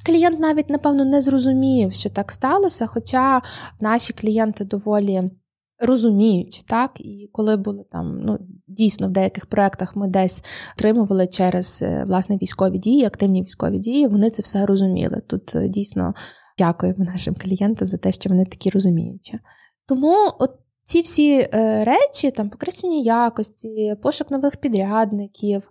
клієнт навіть, напевно, не зрозумів, що так сталося, хоча наші клієнти доволі розуміють, так, і коли були там, ну, дійсно в деяких проєктах ми десь отримували через, власне, військові дії, активні військові дії, вони це все розуміли. Тут дійсно дякуємо нашим клієнтам за те, що вони такі розуміючі. Тому от ці всі речі, там, покращення якості, пошук нових підрядників,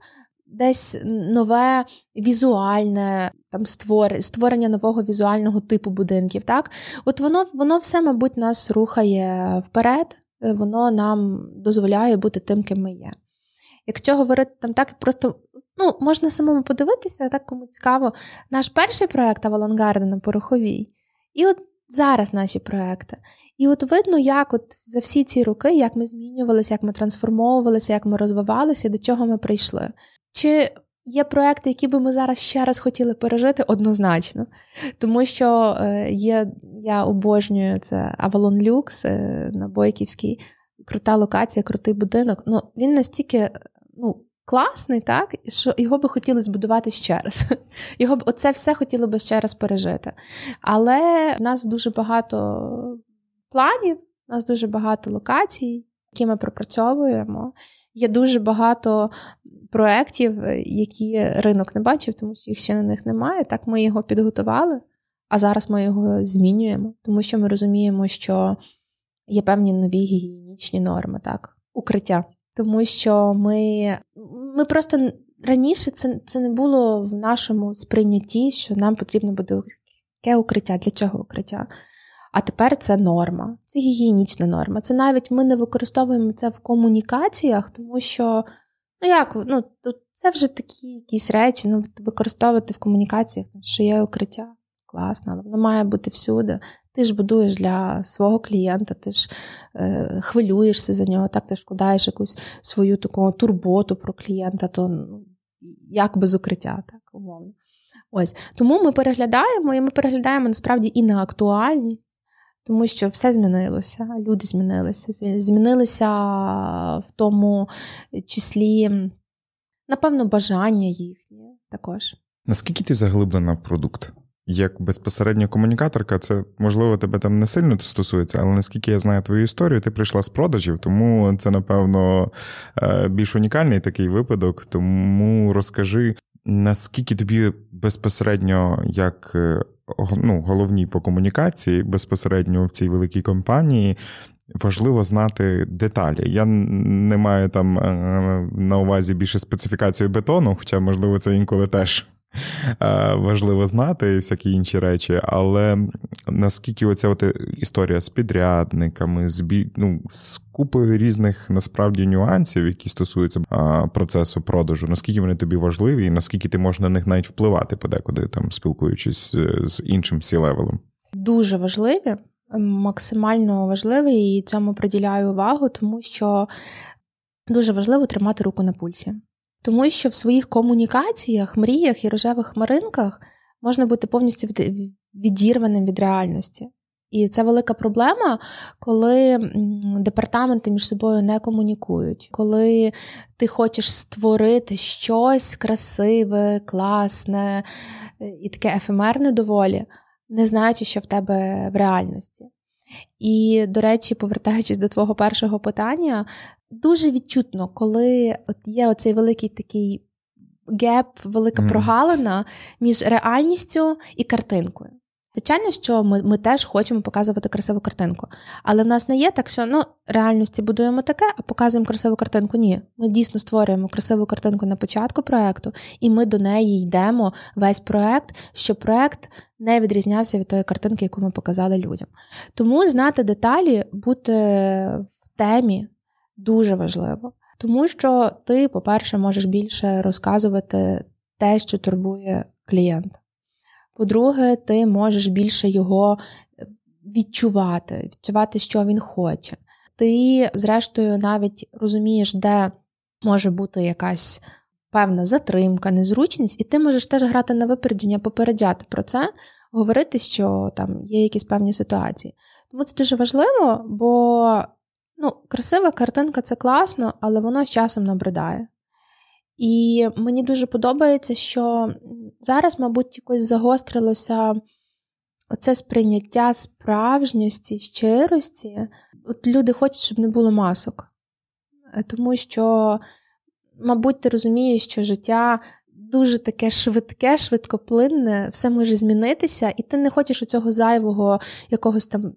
десь нове візуальне, там, створ, створення нового візуального типу будинків, так? От воно, воно все, мабуть, нас рухає вперед, воно нам дозволяє бути тим, ким ми є. Якщо говорити там так, просто, ну, можна самому подивитися, так, кому цікаво. Наш перший проєкт Avalon Garden на Пороховій, і от зараз наші проекти. І от видно, як от за всі ці роки, як ми змінювалися, як ми трансформовувалися, як ми розвивалися, до чого ми прийшли. Чи є проекти, які би ми зараз ще раз хотіли пережити? Однозначно. Тому що є, я обожнюю, це Avalon Люкс на Бойківській. Крута локація, крутий будинок. Ну, він настільки, ну, класний, так, що його би хотіли збудувати ще раз. Його б оце все хотіло би ще раз пережити. Але в нас дуже багато планів, в нас дуже багато локацій, які ми пропрацьовуємо. Є дуже багато проєктів, які ринок не бачив, тому що їх ще на них немає. Так, ми його підготували, а зараз ми його змінюємо, тому що ми розуміємо, що є певні нові гігієнічні норми, так, укриття. Тому що ми, ми просто Раніше це, це не було в нашому сприйнятті, що нам потрібно буде яке укриття, для чого укриття. А тепер це норма, це гігієнічна норма. Це навіть ми не використовуємо це в комунікаціях, тому що, ну як, ну це вже такі якісь речі, ну використовувати в комунікаціях, що є укриття, класно, але воно має бути всюди. Ти ж будуєш для свого клієнта, ти ж е, хвилюєшся за нього, так ти ж вкладаєш якусь свою таку турботу про клієнта, то як без укриття, так умовно. Ось, тому ми переглядаємо, і ми переглядаємо насправді і на актуальність, тому що все змінилося, люди змінилися, змінилися в тому числі, напевно, бажання їхнє також. Наскільки ти заглиблена в продукт? Як безпосередньо комунікаторка, це, можливо, тебе там не сильно стосується, але наскільки я знаю твою історію, ти прийшла з продажів, тому це, напевно, більш унікальний такий випадок, тому розкажи, наскільки тобі безпосередньо, як ну, головній по комунікації, безпосередньо в цій великій компанії, важливо знати деталі. Я не маю там на увазі більше специфікацію бетону, хоча, можливо, це інколи теж важливо знати і всякі інші речі, але наскільки оця от історія з підрядниками, з, бі... ну, з купою різних, насправді, нюансів, які стосуються процесу продажу, наскільки вони тобі важливі і наскільки ти можеш на них навіть впливати подекуди, там, спілкуючись з іншим сі-левелом? Дуже важливі, максимально важливі, і цьому приділяю увагу, тому що дуже важливо тримати руку на пульсі. Тому що в своїх комунікаціях, мріях і рожевих хмаринках можна бути повністю відірваним від реальності. І це велика проблема, коли департаменти між собою не комунікують, коли ти хочеш створити щось красиве, класне і таке ефемерне доволі, не знаючи, що в тебе в реальності. І, до речі, повертаючись до твого першого питання, дуже відчутно, коли от є оцей великий такий геп, велика mm. прогалина між реальністю і картинкою. Звичайно, що ми, ми теж хочемо показувати красиву картинку, але в нас не є так, що ну, реальності будуємо таке, а показуємо красиву картинку. Ні, ми дійсно створюємо красиву картинку на початку проєкту, і ми до неї йдемо весь проєкт, щоб проєкт не відрізнявся від тої картинки, яку ми показали людям. Тому знати деталі, бути в темі дуже важливо, тому що ти, по-перше, можеш більше розказувати те, що турбує клієнта. По-друге, ти можеш більше його відчувати, відчувати, що він хоче. Ти, зрештою, навіть розумієш, де може бути якась певна затримка, незручність, і ти можеш теж грати на випередження, попереджати про це, говорити, що там є якісь певні ситуації. Тому це дуже важливо, бо ну, красива картинка – це класно, але воно з часом набридає. І мені дуже подобається, що зараз, мабуть, якось загострилося оце сприйняття справжньості, щирості. От люди хочуть, щоб не було масок. Тому що, мабуть, ти розумієш, що життя дуже таке швидке, швидкоплинне, все може змінитися, і ти не хочеш у цього зайвого якогось там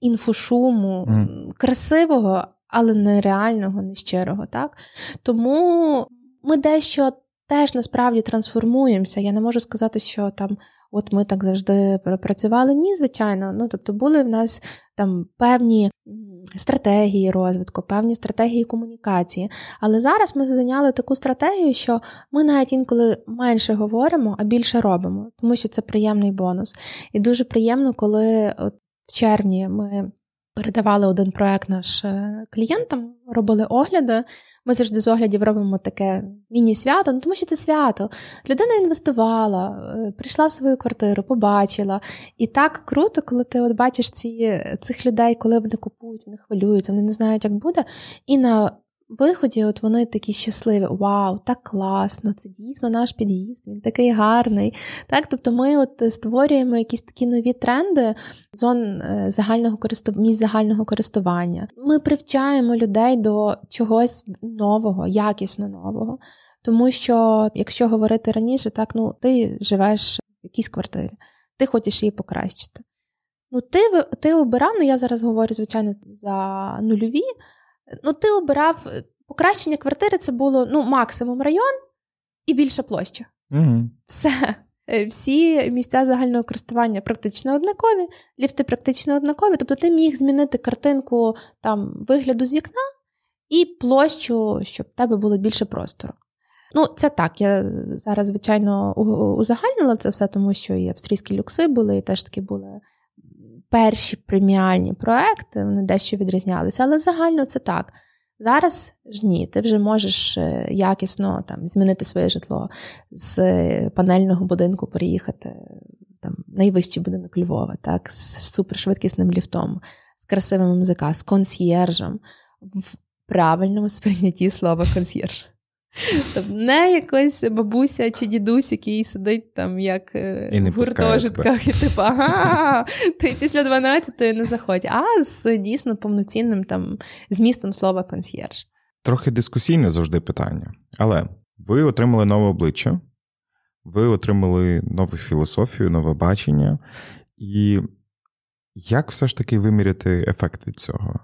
інфошуму, mm. красивого, але нереального, нещирого, так? Тому ми дещо теж насправді трансформуємося. Я не можу сказати, що там от ми так завжди працювали. Ні, звичайно. Ну, тобто були в нас там певні стратегії розвитку, певні стратегії комунікації. Але зараз ми зайняли таку стратегію, що ми навіть інколи менше говоримо, а більше робимо, тому що це приємний бонус. І дуже приємно, коли от в червні ми передавали один проект наш клієнтам, робили огляди. Ми завжди з оглядів робимо таке міні-свято, ну, тому що це свято. Людина інвестувала, прийшла в свою квартиру, побачила. І так круто, коли ти от бачиш ці, цих людей, коли вони купують, вони хвилюються, вони не знають, як буде. І на виході от вони такі щасливі. Вау, так класно, це дійсно наш під'їзд, він такий гарний. Так, тобто ми от створюємо якісь такі нові тренди зон загального користування, місць загального користування. Ми привчаємо людей до чогось нового, якісно нового. Тому що, якщо говорити раніше, так, ну, ти живеш в якійсь квартирі, ти хочеш її покращити. Ну, ти, ти обирав, ну, я зараз говорю, звичайно, за нульові. Ну, ти обирав, покращення квартири це було, ну, максимум район, і більша площа. Mm-hmm. Все. Всі місця загального користування практично однакові, ліфти практично однакові. Тобто ти міг змінити картинку там, вигляду з вікна і площу, щоб в тебе було більше простору. Ну, це так, я зараз, звичайно, узагальнила це все, тому що і австрійські люкси були, і теж таки були перші преміальні проекти, вони дещо відрізнялися, але загально це так. Зараз ж ні, ти вже можеш якісно там, змінити своє житло, з панельного будинку переїхати, там, найвищий будинок Львова, так, з супершвидкісним ліфтом, з красивим МЗК, з консьєржем, в правильному сприйнятті слова консьєрж. Тобто не якась бабуся чи дідусь, який сидить там як в гуртожитках і типу, ага, ти після дванадцятої не заходь, а з дійсно повноцінним там змістом слова консьєрж. Трохи дискусійне завжди питання, але ви отримали нове обличчя, ви отримали нову філософію, нове бачення, і як все ж таки виміряти ефект від цього?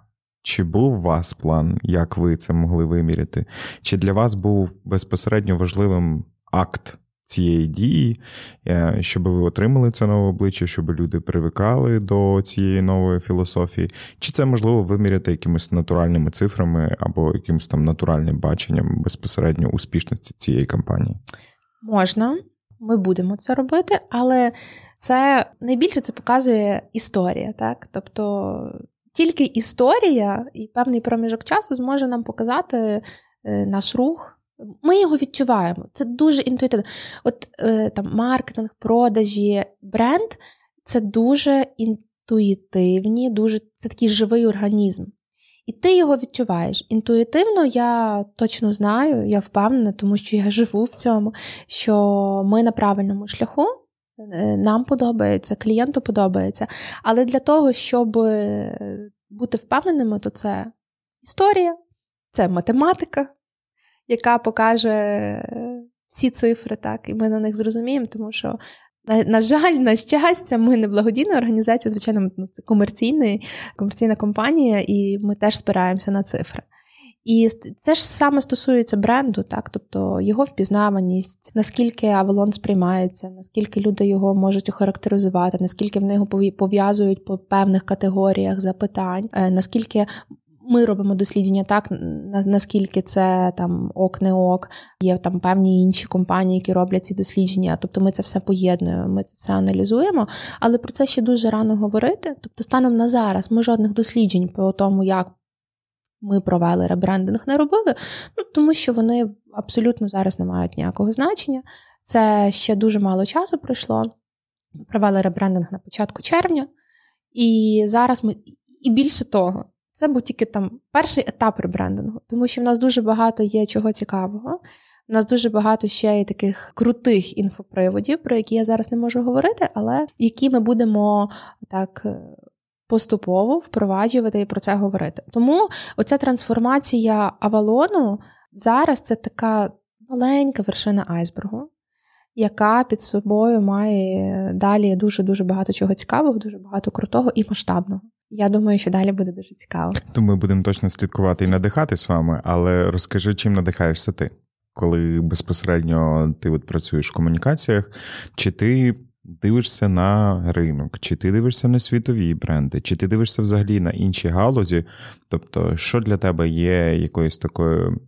Чи був у вас план, як ви це могли виміряти? Чи для вас був безпосередньо важливим акт цієї дії, щоб ви отримали це нове обличчя, щоб люди привикали до цієї нової філософії? Чи це можливо виміряти якимись натуральними цифрами або якимось там натуральним баченням безпосередньо успішності цієї кампанії? Можна. Ми будемо це робити, але це найбільше це показує історія, так? Тобто тільки історія і певний проміжок часу зможе нам показати наш рух. Ми його відчуваємо. Це дуже інтуїтивно. От там маркетинг, продажі, бренд – це дуже інтуїтивні, дуже, це такий живий організм. І ти його відчуваєш. Інтуїтивно я точно знаю, я впевнена, тому що я живу в цьому, що ми на правильному шляху. Нам подобається, клієнту подобається. Але для того, щоб бути впевненими, то це історія, це математика, яка покаже всі цифри, так, і ми на них зрозуміємо, тому що, на, на жаль, на щастя, ми не благодійна організація, звичайно, це комерційна, комерційна компанія, і ми теж спираємося на цифри. І це ж саме стосується бренду, так, тобто його впізнаваність, наскільки Avalon сприймається, наскільки люди його можуть охарактеризувати, наскільки в нього пов'язують по певних категоріях запитань, наскільки ми робимо дослідження так, наскільки це там ок, не ок, є там певні інші компанії, які роблять ці дослідження, тобто ми це все поєднуємо, ми це все аналізуємо, але про це ще дуже рано говорити, тобто станом на зараз ми жодних досліджень по тому, як ми провели ребрендинг, не робили, ну, тому що вони абсолютно зараз не мають ніякого значення. Це ще дуже мало часу пройшло. Ми провели ребрендинг на початку червня, і зараз ми, і більше того, це був тільки там перший етап ребрендингу, тому що в нас дуже багато є чого цікавого, у нас дуже багато ще і таких крутих інфоприводів, про які я зараз не можу говорити, але які ми будемо так поступово впроваджувати і про це говорити. Тому оця трансформація Авалону зараз це така маленька вершина айсбергу, яка під собою має далі дуже-дуже багато чого цікавого, дуже багато крутого і масштабного. Я думаю, що далі буде дуже цікаво. То ми будемо точно слідкувати і надихати з вами, але розкажи, чим надихаєшся ти? Коли безпосередньо ти от працюєш в комунікаціях, чи ти дивишся на ринок, чи ти дивишся на світові бренди, чи ти дивишся взагалі на інші галузі, тобто, що для тебе є якоюсь такою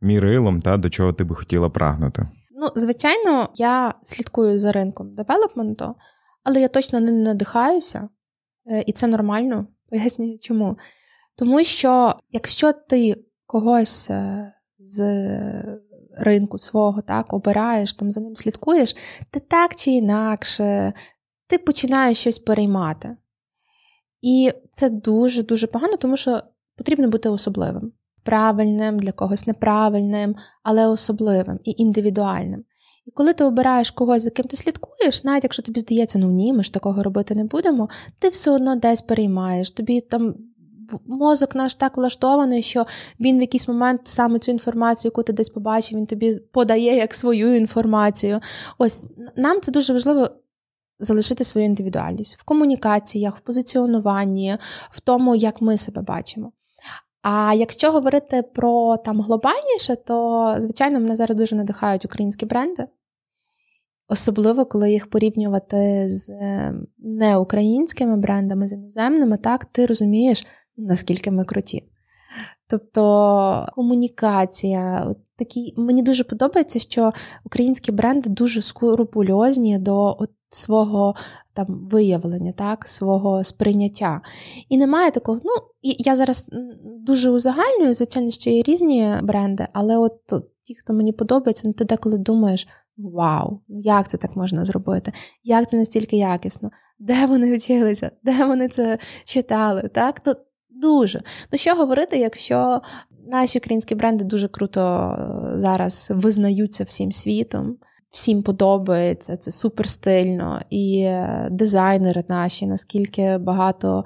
мірилом, та, до чого ти би хотіла прагнути? Ну, звичайно, я слідкую за ринком девелопменту, але я точно не надихаюся, і це нормально, пояснюю чому. Тому що, якщо ти когось з ринку свого, так, обираєш, там за ним слідкуєш, ти так чи інакше, ти починаєш щось переймати. І це дуже-дуже погано, тому що потрібно бути особливим. Правильним, для когось неправильним, але особливим і індивідуальним. І коли ти обираєш когось, за ким ти слідкуєш, навіть якщо тобі здається, ну ні, ми ж такого робити не будемо, ти все одно десь переймаєш, тобі там мозок наш так влаштований, що він в якийсь момент саме цю інформацію, яку ти десь побачив, він тобі подає як свою інформацію. Ось, нам це дуже важливо залишити свою індивідуальність в комунікаціях, в позиціонуванні, в тому, як ми себе бачимо. А якщо говорити про там глобальніше, то, звичайно, мене зараз дуже надихають українські бренди. Особливо, коли їх порівнювати з неукраїнськими брендами, з іноземними, так, ти розумієш, наскільки ми круті. Тобто комунікація. Такі, мені дуже подобається, що українські бренди дуже скрупульозні до от свого там виявлення, так, свого сприйняття. І немає такого, ну, я зараз дуже узагальнюю, звичайно, що є різні бренди, але от ті, хто мені подобається, ну, ти деколи думаєш, вау, як це так можна зробити? Як це настільки якісно? Де вони вчилися? Де вони це читали? Так, то дуже. Ну, що говорити, якщо наші українські бренди дуже круто зараз визнаються всім світом, всім подобається, це супер стильно. І дизайнери наші, наскільки багато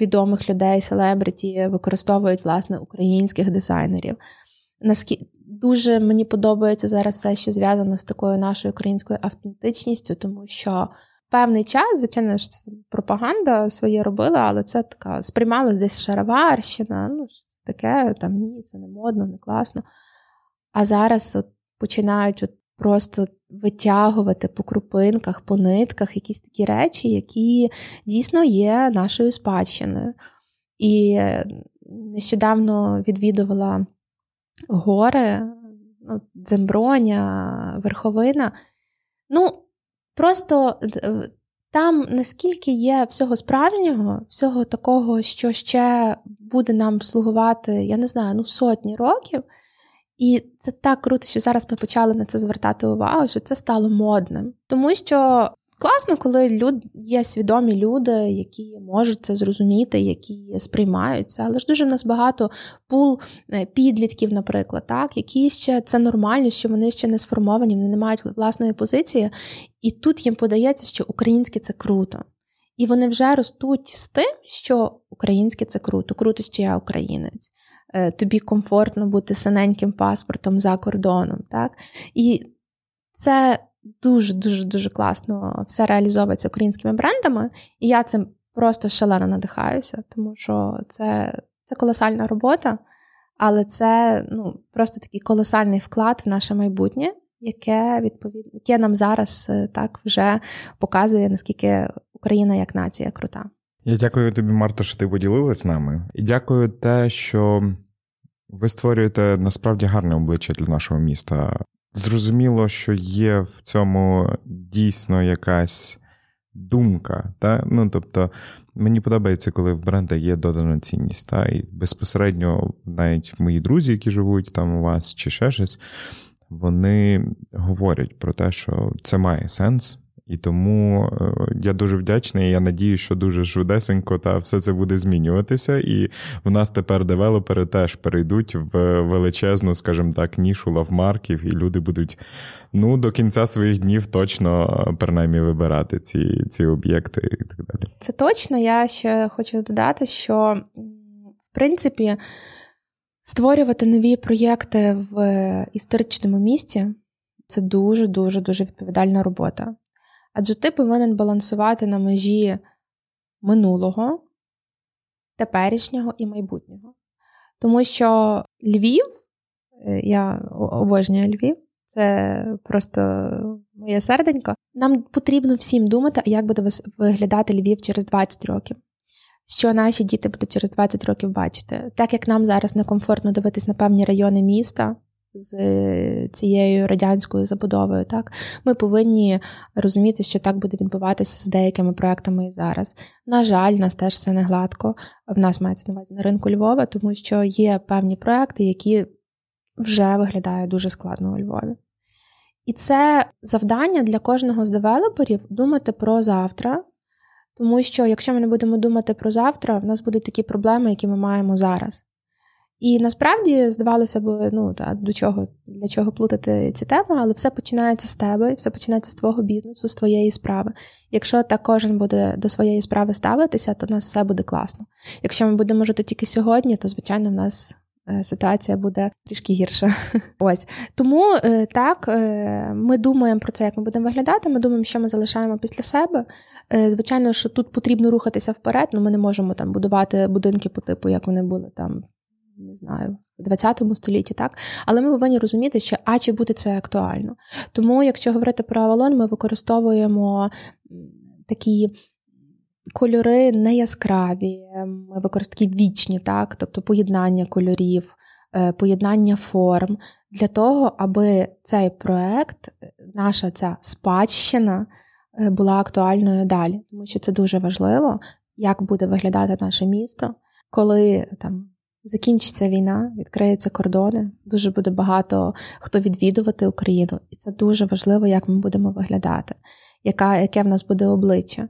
відомих людей, селебриті використовують, власне, українських дизайнерів. Наскільки дуже мені подобається зараз все, що зв'язано з такою нашою українською автентичністю, тому що певний час, звичайно, ж пропаганда своє робила, але це така сприймалась десь шароварщина, ну це таке, там ні, це не модно, не класно. А зараз от, починають от, просто витягувати по крупинках, по нитках якісь такі речі, які дійсно є нашою спадщиною. І нещодавно відвідувала гори, ну, Дземброня, Верховина. Ну, просто там наскільки є всього справжнього, всього такого, що ще буде нам слугувати, я не знаю, ну сотні років. І це так круто, що зараз ми почали на це звертати увагу, що це стало модним. Тому що класно, коли люд... є свідомі люди, які можуть це зрозуміти, які сприймаються. Але ж дуже в нас багато пул підлітків, наприклад, так, які ще, це нормально, що вони ще не сформовані, вони не мають власної позиції. І тут їм подається, що українське – це круто. І вони вже ростуть з тим, що українське – це круто. Круто, що я українець. Тобі комфортно бути синеньким паспортом за кордоном. Так? І це дуже-дуже-дуже класно все реалізовується українськими брендами, і я цим просто шалено надихаюся, тому що це, це колосальна робота, але це ну, просто такий колосальний вклад в наше майбутнє, яке, відповідно, яке нам зараз так вже показує, наскільки Україна як нація крута. Я дякую тобі, Марто, що ти поділилась з нами, і дякую те, що ви створюєте насправді гарне обличчя для нашого міста. Зрозуміло, що є в цьому дійсно якась думка. Та? Ну, тобто, мені подобається, коли в бренда є додана цінність. Та? І безпосередньо навіть мої друзі, які живуть там у вас чи ще щось, вони говорять про те, що це має сенс. І тому я дуже вдячний, я надію, що дуже швидесенько та все це буде змінюватися, і в нас тепер девелопери теж перейдуть в величезну, скажімо так, нішу лавмарків, і люди будуть ну, до кінця своїх днів точно, принаймні, вибирати ці, ці об'єкти і так далі. Це точно. Я ще хочу додати, що, в принципі, створювати нові проєкти в історичному місті – це дуже-дуже-дуже відповідальна робота. Адже ти повинен балансувати на межі минулого, теперішнього і майбутнього. Тому що Львів, я обожнюю Львів, це просто моє серденько, нам потрібно всім думати, як буде виглядати Львів через двадцять років. Що наші діти будуть через двадцять років бачити. Так як нам зараз некомфортно дивитись на певні райони міста, з цією радянською забудовою, так, ми повинні розуміти, що так буде відбуватися з деякими проектами і зараз. На жаль, в нас теж все не гладко, в нас мається на увазі на ринку Львова, тому що є певні проекти, які вже виглядають дуже складно у Львові. І це завдання для кожного з девелоперів думати про завтра, тому що якщо ми не будемо думати про завтра, в нас будуть такі проблеми, які ми маємо зараз. І насправді, здавалося б, ну, та, до чого, для чого плутати ці теми, але все починається з тебе, все починається з твого бізнесу, з твоєї справи. Якщо так кожен буде до своєї справи ставитися, то в нас все буде класно. Якщо ми будемо жити тільки сьогодні, то, звичайно, в нас ситуація буде трішки гірша. Ось. Тому, так, ми думаємо про це, як ми будемо виглядати, ми думаємо, що ми залишаємо після себе. Звичайно, що тут потрібно рухатися вперед, ну, ми не можемо там будувати будинки по типу, як вони були там не знаю, в двадцятому столітті, так? Але ми повинні розуміти, що а чи буде це актуально. Тому, якщо говорити про Avalon, ми використовуємо такі кольори неяскраві, ми використовуємо такі вічні, так? Тобто поєднання кольорів, поєднання форм, для того, аби цей проект, наша ця спадщина, була актуальною далі. Тому що це дуже важливо, як буде виглядати наше місто, коли там закінчиться війна, відкриються кордони, дуже буде багато хто відвідувати Україну. І це дуже важливо, як ми будемо виглядати, яка, яке в нас буде обличчя.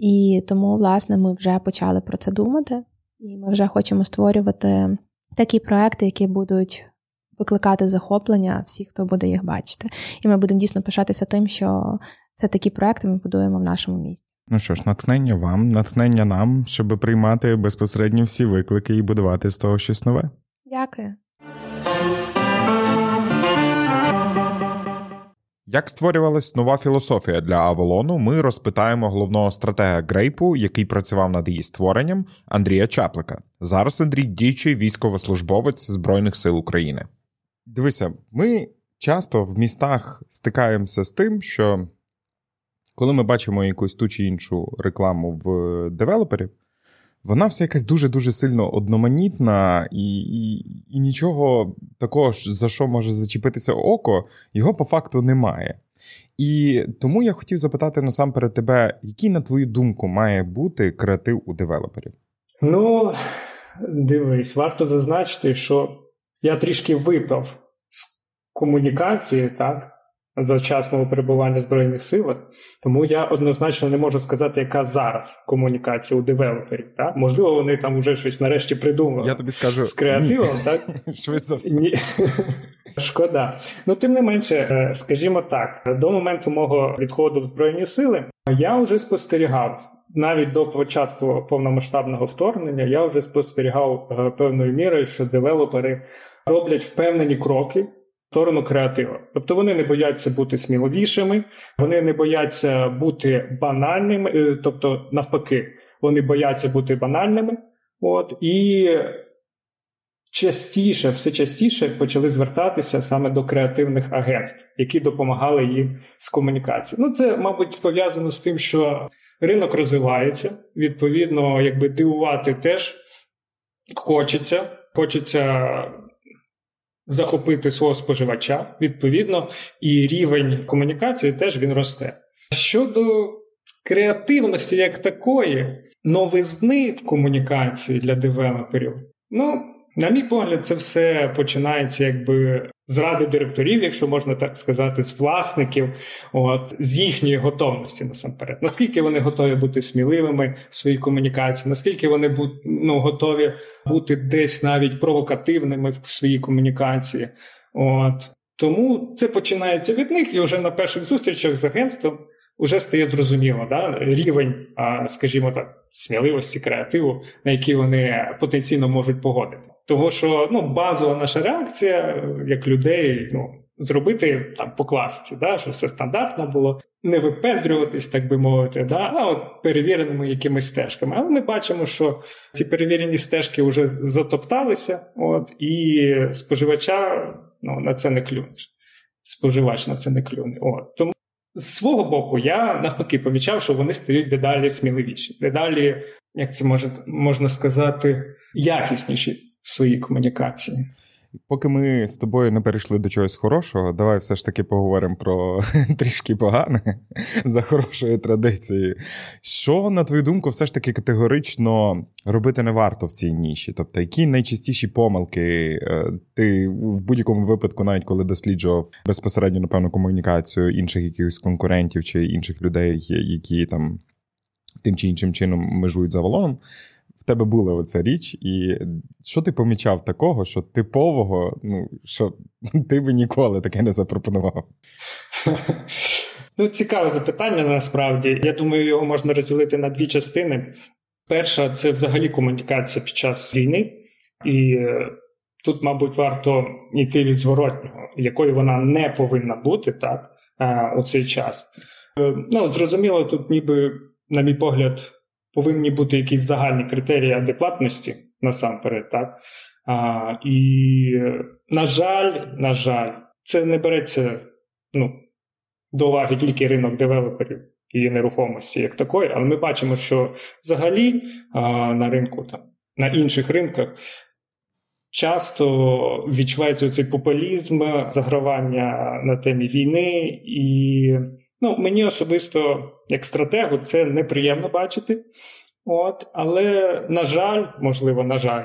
І тому, власне, ми вже почали про це думати, і ми вже хочемо створювати такі проекти, які будуть викликати захоплення всіх, хто буде їх бачити. І ми будемо дійсно пишатися тим, що це такі проекти ми будуємо в нашому місті. Ну що ж, натхнення вам, натхнення нам, щоб приймати безпосередньо всі виклики і будувати з того щось нове. Дякую. Як створювалась нова філософія для Авалону, ми розпитаємо головного стратега Грейпу, який працював над її створенням, Андрія Чаплика. Зараз Андрій – діючий військовослужбовець Збройних сил України. Дивися, ми часто в містах стикаємося з тим, що коли ми бачимо якусь ту чи іншу рекламу в девелоперів, вона вся якась дуже-дуже сильно одноманітна, і, і, і нічого такого, за що може зачепитися око, його по факту немає. І тому я хотів запитати насамперед тебе, який, на твою думку, має бути креатив у девелоперів? Ну, дивись, варто зазначити, що я трішки випав з комунікації, так, за час мого перебування в Збройних силах, тому я однозначно не можу сказати, яка зараз комунікація у девелоперів. Так? Можливо, вони там вже щось нарешті придумали. Я тобі скажу, з креативом, ні. Так? Швидко все. Ні. Шкода. Ну, тим не менше, скажімо так, до моменту мого відходу в Збройні сили я вже спостерігав, навіть до початку повномасштабного вторгнення, я вже спостерігав певною мірою, що девелопери роблять впевнені кроки сторону креатива. Тобто вони не бояться бути сміливішими, вони не бояться бути банальними, тобто навпаки, вони бояться бути банальними. От, і частіше, все частіше почали звертатися саме до креативних агентств, які допомагали їм з комунікацією. Ну, це, мабуть, пов'язано з тим, що ринок розвивається, відповідно, якби дивувати теж хочеться, хочеться захопити свого споживача, відповідно, і рівень комунікації теж він росте. Щодо креативності як такої, новизни в комунікації для девелоперів, ну, на мій погляд, це все починається якби з ради директорів, якщо можна так сказати, з власників, от, з їхньої готовності насамперед. Наскільки вони готові бути сміливими в своїй комунікації, наскільки вони ну, готові бути десь навіть провокативними в своїй комунікації. От. Тому це починається від них, і вже на перших зустрічах з агентством вже стає зрозуміло, да, рівень, скажімо так, сміливості, креативу, на які вони потенційно можуть погодити. Тому що, ну, базова наша реакція, як людей, ну, зробити там по класиці, да, що все стандартно було, не випендрюватись, так би мовити, да, а от перевіреними якимись стежками. Але ми бачимо, що ці перевірені стежки вже затопталися, от, і споживача, ну, на це не клюнеш. Споживач на це не клюне. От, тому з свого боку, я навпаки помічав, що вони стають дедалі сміливіші, дедалі, як це може, можна сказати, якісніші в своїй комунікації. Поки ми з тобою не перейшли до чогось хорошого, давай все ж таки поговоримо про трішки погане, за хорошою традицією. Що, на твою думку, все ж таки категорично робити не варто в цій ніші? Тобто, які найчастіші помилки ти в будь-якому випадку, навіть коли досліджував безпосередньо, напевно, комунікацію інших якихось конкурентів чи інших людей, які там тим чи іншим чином межують з Авалоном, в тебе була оця річ, і що ти помічав такого, що типового, ну, що ти би ніколи таке не запропонував? Ну, цікаве запитання, насправді. Я думаю, його можна розділити на дві частини. Перша – це взагалі комунікація під час війни, і тут, мабуть, варто йти від зворотнього, якою вона не повинна бути, так, у цей час. Ну, зрозуміло, тут ніби, на мій погляд, повинні бути якісь загальні критерії адекватності насамперед, так? А, і, на жаль, на жаль, це не береться, ну, до уваги тільки ринок девелоперів і нерухомості як такої, але ми бачимо, що взагалі а, на ринку, там, на інших ринках часто відчувається цей популізм, загравання на темі війни, і ну, мені особисто, як стратегу, це неприємно бачити. От, але, на жаль, можливо, на жаль,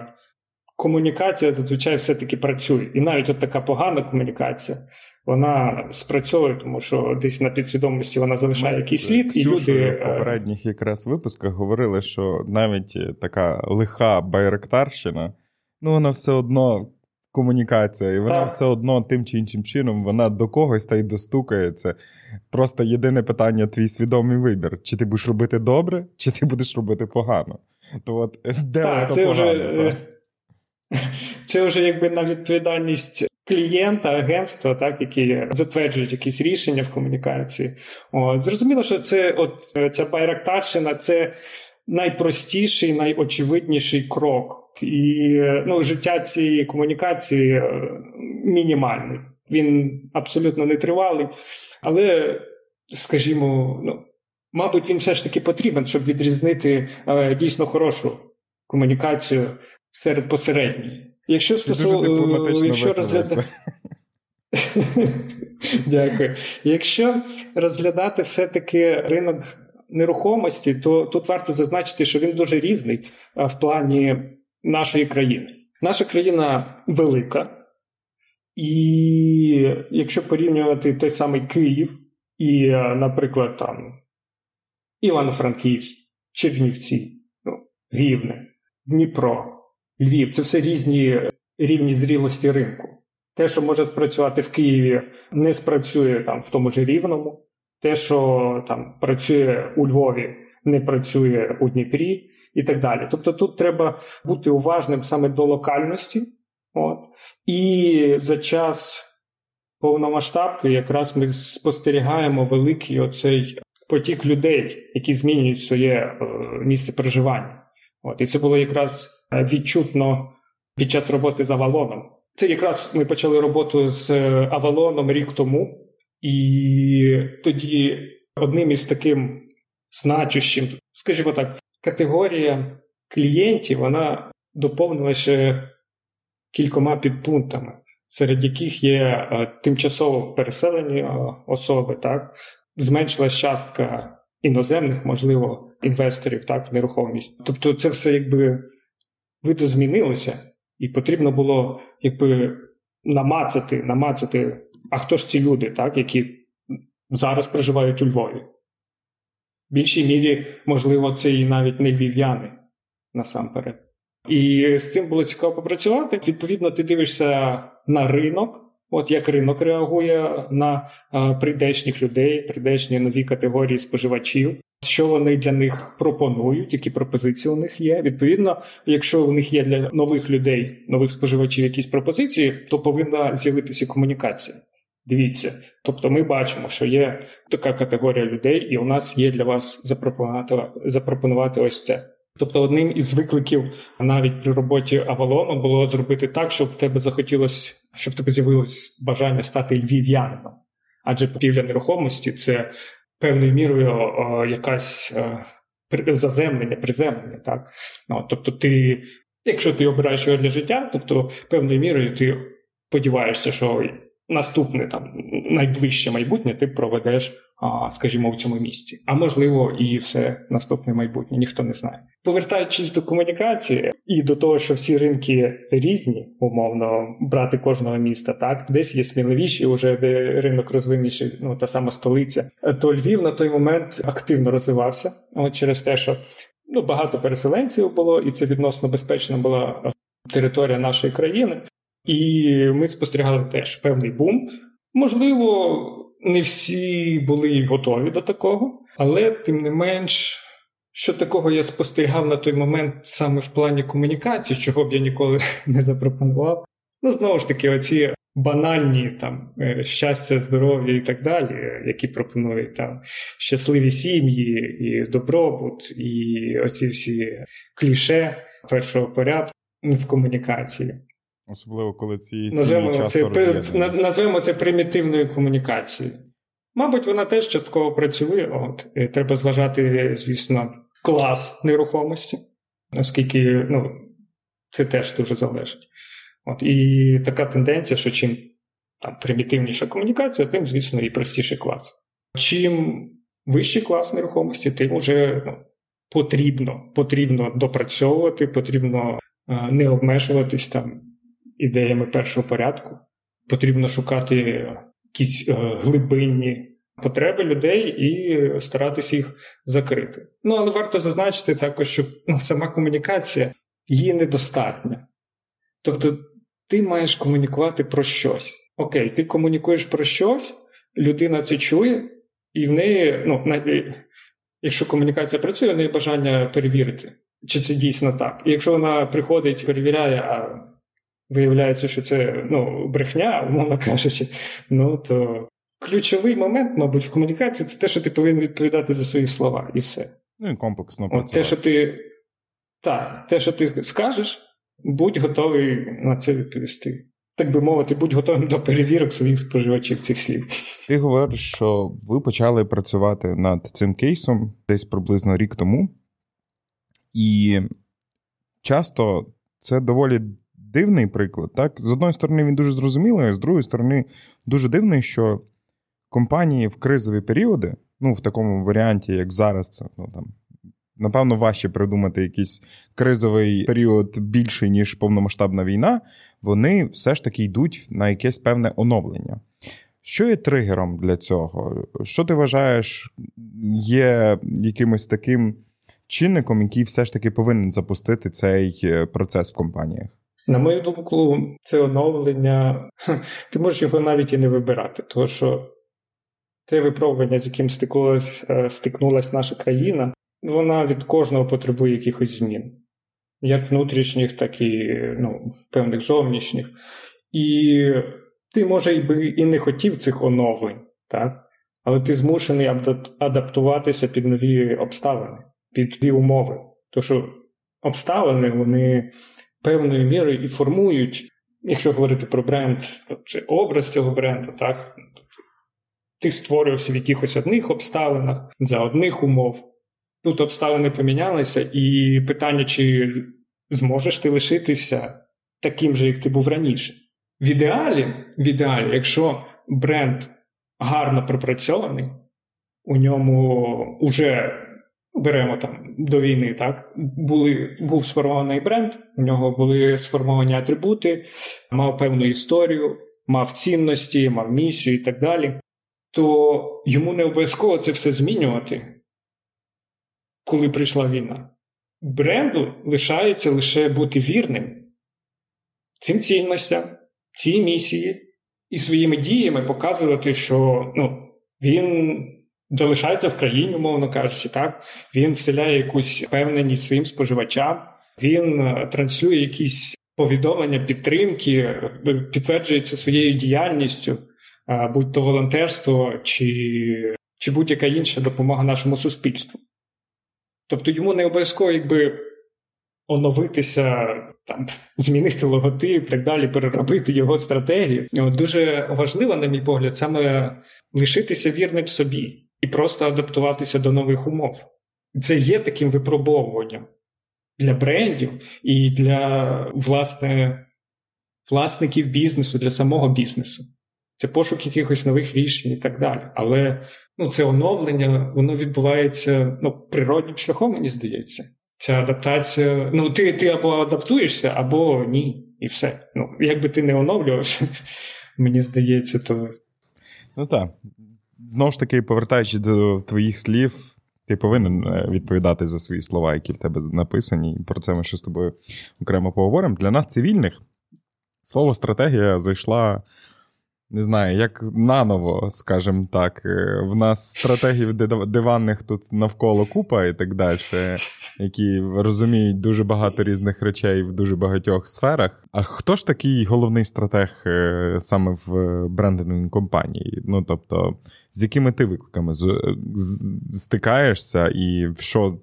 комунікація зазвичай все-таки працює. І навіть от така погана комунікація, вона спрацьовує, тому що десь на підсвідомості вона залишає Ми якийсь слід. І люди в попередніх якраз випусках говорили, що навіть така лиха байрактарщина, ну вона все одно комунікація, і вона так. все одно тим чи іншим чином, вона до когось та й достукається. Просто єдине питання – твій свідомий вибір. Чи ти будеш робити добре, чи ти будеш робити погано. То от, де так, це погано? Вже... Це вже якби на відповідальність клієнта, агентства, так, які затверджують якісь рішення в комунікації. От, зрозуміло, що це от ця байрактарщина – це найпростіший, найочевидніший крок. І ну, життя цієї комунікації мінімальний. Він абсолютно нетривалий, але, скажімо, ну, мабуть, він все ж таки потрібен, щоб відрізнити е, дійсно хорошу комунікацію серед посередньої. Якщо стосовно, якщо розглядати, дякую. Якщо розглядати все-таки ринок нерухомості, то тут варто зазначити, що він дуже різний в плані нашої країни. Наша країна велика, і якщо порівнювати той самий Київ і, наприклад, там Івано-Франківськ, Чернівці, ну, Рівне, Дніпро, Львів, це все різні рівні зрілості ринку. Те, що може спрацювати в Києві, не спрацює там в тому ж Рівному. Те, що там працює у Львові, не працює у Дніпрі і так далі. Тобто тут треба бути уважним саме до локальності. От. І за час повномасштабки якраз ми спостерігаємо великий оцей потік людей, які змінюють своє місце проживання. От. І це було якраз відчутно під час роботи з Авалоном. Це якраз ми почали роботу з Авалоном рік тому, і тоді одним із таким значущим, скажімо так, категорія клієнтів, вона доповнила ще кількома підпунктами, серед яких є тимчасово переселені особи, так, зменшилась частка іноземних, можливо, інвесторів, так, в нерухомість. Тобто це все якби видозмінилося, і потрібно було якби намацати, намацати, а хто ж ці люди, так, які зараз проживають у Львові. В більшій мірі, можливо, це і навіть не львів'яни насамперед. І з цим було цікаво попрацювати. Відповідно, ти дивишся на ринок, от як ринок реагує на прийдешніх людей, прийдешні нові категорії споживачів, що вони для них пропонують, які пропозиції у них є. Відповідно, якщо у них є для нових людей, нових споживачів якісь пропозиції, то повинна з'явитися комунікація. Дивіться, тобто ми бачимо, що є така категорія людей, і у нас є для вас запропонувати, запропонувати ось це. Тобто одним із викликів навіть при роботі Авалону було зробити так, щоб в тебе захотілося, щоб в тебе з'явилось бажання стати львів'янином. Адже купівля нерухомості – це певною мірою о, якась о, заземлення, приземлення. Так? Ну, тобто ти, якщо ти обираєш його для життя, тобто певною мірою ти сподіваєшся, що наступне, там, найближче майбутнє ти проведеш, а, скажімо, в цьому місті. А можливо, і все наступне майбутнє, ніхто не знає. Повертаючись до комунікації і до того, що всі ринки різні, умовно, брати кожного міста, так, десь є сміливіші, уже де ринок розвиніший, ну, та сама столиця, то Львів на той момент активно розвивався, от через те, що, ну, багато переселенців було, і це відносно безпечна була територія нашої країни. І ми спостерігали теж певний бум. Можливо, не всі були готові до такого, але, тим не менш, що такого я спостерігав на той момент саме в плані комунікації, чого б я ніколи не запропонував. Ну, знову ж таки, оці банальні там щастя, здоров'я і так далі, які пропонують там щасливі сім'ї, і добробут, і оці всі кліше першого порядку в комунікації. Особливо, коли ці сім'ї часто роз'єднані. Назвемо це примітивною комунікацією. Мабуть, вона теж частково працює. От. Треба зважати, звісно, клас нерухомості, оскільки ну, це теж дуже залежить. От. І така тенденція, що чим там примітивніша комунікація, тим, звісно, і простіший клас. Чим вищий клас нерухомості, тим уже ну, потрібно, потрібно допрацьовувати, потрібно а, не обмежуватись там ідеями першого порядку, потрібно шукати якісь е, глибинні потреби людей і старатися їх закрити. Ну, але варто зазначити також, що ну, сама комунікація, її недостатня. Тобто ти маєш комунікувати про щось. Окей, ти комунікуєш про щось, людина це чує, і в неї, ну, навіть, якщо комунікація працює, в неї бажання перевірити, чи це дійсно так. І якщо вона приходить, перевіряє, а виявляється, що це ну, брехня, умовно кажучи, ну, то ключовий момент, мабуть, в комунікації – це те, що ти повинен відповідати за свої слова, і все. Ну, і комплексно працювати. Те, що ти, так, те, що ти скажеш, будь готовий на це відповісти. Так би мовити, будь готовим до перевірок своїх споживачів цих слів. Ти говориш, що ви почали працювати над цим кейсом десь приблизно рік тому, і часто це доволі дивний приклад, так? З одної сторони, він дуже зрозумілий, а з другої сторони, дуже дивний, що компанії в кризові періоди, ну, в такому варіанті, як зараз, це, ну, там, напевно, важче придумати якийсь кризовий період більший, ніж повномасштабна війна, вони все ж таки йдуть на якесь певне оновлення. Що є тригером для цього? Що ти вважаєш є якимось таким чинником, який все ж таки повинен запустити цей процес в компаніях? На мою думку, це оновлення, ти можеш його навіть і не вибирати, тому що те випробування, з яким стикнулася наша країна, вона від кожного потребує якихось змін, як внутрішніх, так і ну, певних зовнішніх. І ти, може, і не хотів цих оновлень, так? Але ти змушений адаптуватися під нові обставини, під нові умови. Тому що обставини, вони певною мірою і формують, якщо говорити про бренд, це образ цього бренду, так? Ти створювався в якихось одних обставинах, за одних умов. Тут обставини помінялися, і питання, чи зможеш ти лишитися таким же, як ти був раніше. В ідеалі, в ідеалі, якщо бренд гарно пропрацьований, у ньому уже, беремо там, до війни, так, були, був сформований бренд, у нього були сформовані атрибути, мав певну історію, мав цінності, мав місію і так далі, то йому не обов'язково це все змінювати, коли прийшла війна. Бренду лишається лише бути вірним цим цінностям, цій місії і своїми діями показувати, що ну, він залишається в країні, умовно кажучи, так? Він вселяє якусь впевненість своїм споживачам, він транслює якісь повідомлення підтримки, підтверджується своєю діяльністю, будь то волонтерство чи, чи будь-яка інша допомога нашому суспільству. Тобто йому не обов'язково якби оновитися, там, змінити логотип і так далі, переробити його стратегію. Дуже важливо, на мій погляд, саме лишитися вірним собі і просто адаптуватися до нових умов. Це є таким випробовуванням для брендів і для власне, власників бізнесу, для самого бізнесу. Це пошук якихось нових рішень і так далі. Але ну, це оновлення, воно відбувається ну, природним шляхом, мені здається. Ця адаптація... Ну, ти, ти або адаптуєшся, або ні. І все. Ну, якби ти не оновлювався, мені здається, то... Ну так. Знову ж таки, повертаючись до твоїх слів, ти повинен відповідати за свої слова, які в тебе написані. І про це ми ще з тобою окремо поговоримо. Для нас, цивільних, слово «стратегія» зайшла... Не знаю, як наново, скажімо так. В нас стратегів диванних тут навколо купа і так далі, які розуміють дуже багато різних речей в дуже багатьох сферах. А хто ж такий головний стратег саме в брендинговій компанії? Ну, тобто, з якими ти викликами стикаєшся і в що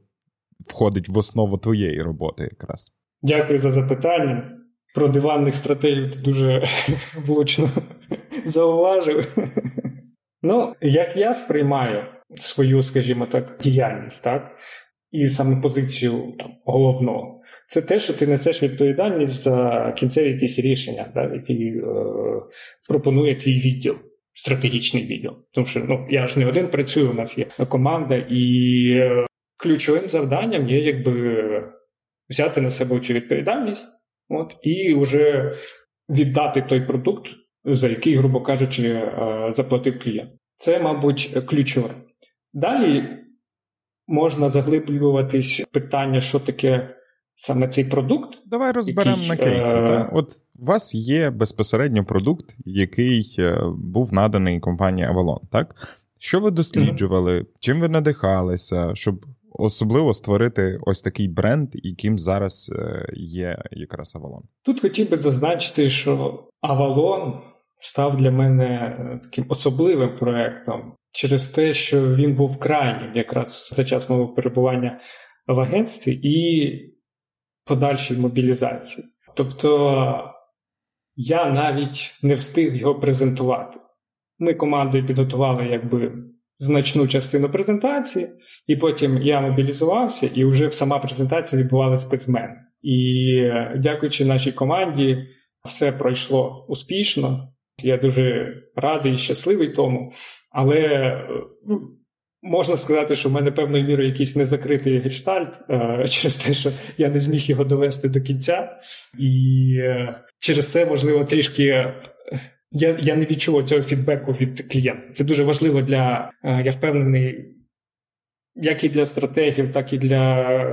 входить в основу твоєї роботи якраз? Дякую за запитання. про диванних стратегів ти дуже влучно зауважив. Ну, як я сприймаю свою, скажімо так, діяльність, так, і саме позицію там, головного, це те, що ти несеш відповідальність за кінцеві якісь рішення, да, які е, пропонує твій відділ, стратегічний відділ. Тому що ну, я ж не один працюю, у нас є команда, і е, ключовим завданням є якби взяти на себе цю відповідальність, от, і вже віддати той продукт, за який, грубо кажучи, заплатив клієнт. Це, мабуть, ключове. Далі можна заглиблюватись в питання, що таке саме цей продукт. Давай розберемо який, на кейси. Е... От у вас є безпосередньо продукт, який був наданий компанії Avalon, так? Що ви досліджували? Mm-hmm. Чим ви надихалися, щоб особливо створити ось такий бренд, яким зараз є якраз Avalon? Тут хотів би зазначити, що Avalon став для мене таким особливим проєктом через те, що він був крайнім якраз за час мого перебування в агентстві і подальшій мобілізації. Тобто я навіть не встиг його презентувати. Ми командою підготували якби значну частину презентації, і потім я мобілізувався, і вже сама презентація відбувалася без мене. І дякуючи нашій команді, все пройшло успішно. Я дуже радий і щасливий тому, але можна сказати, що в мене певною мірою якийсь незакритий гештальт е- через те, що я не зміг його довести до кінця. І е- через це, можливо, трішки... Я, я не відчував цього фідбеку від клієнта. Це дуже важливо для, я впевнений, як і для стратегів, так і для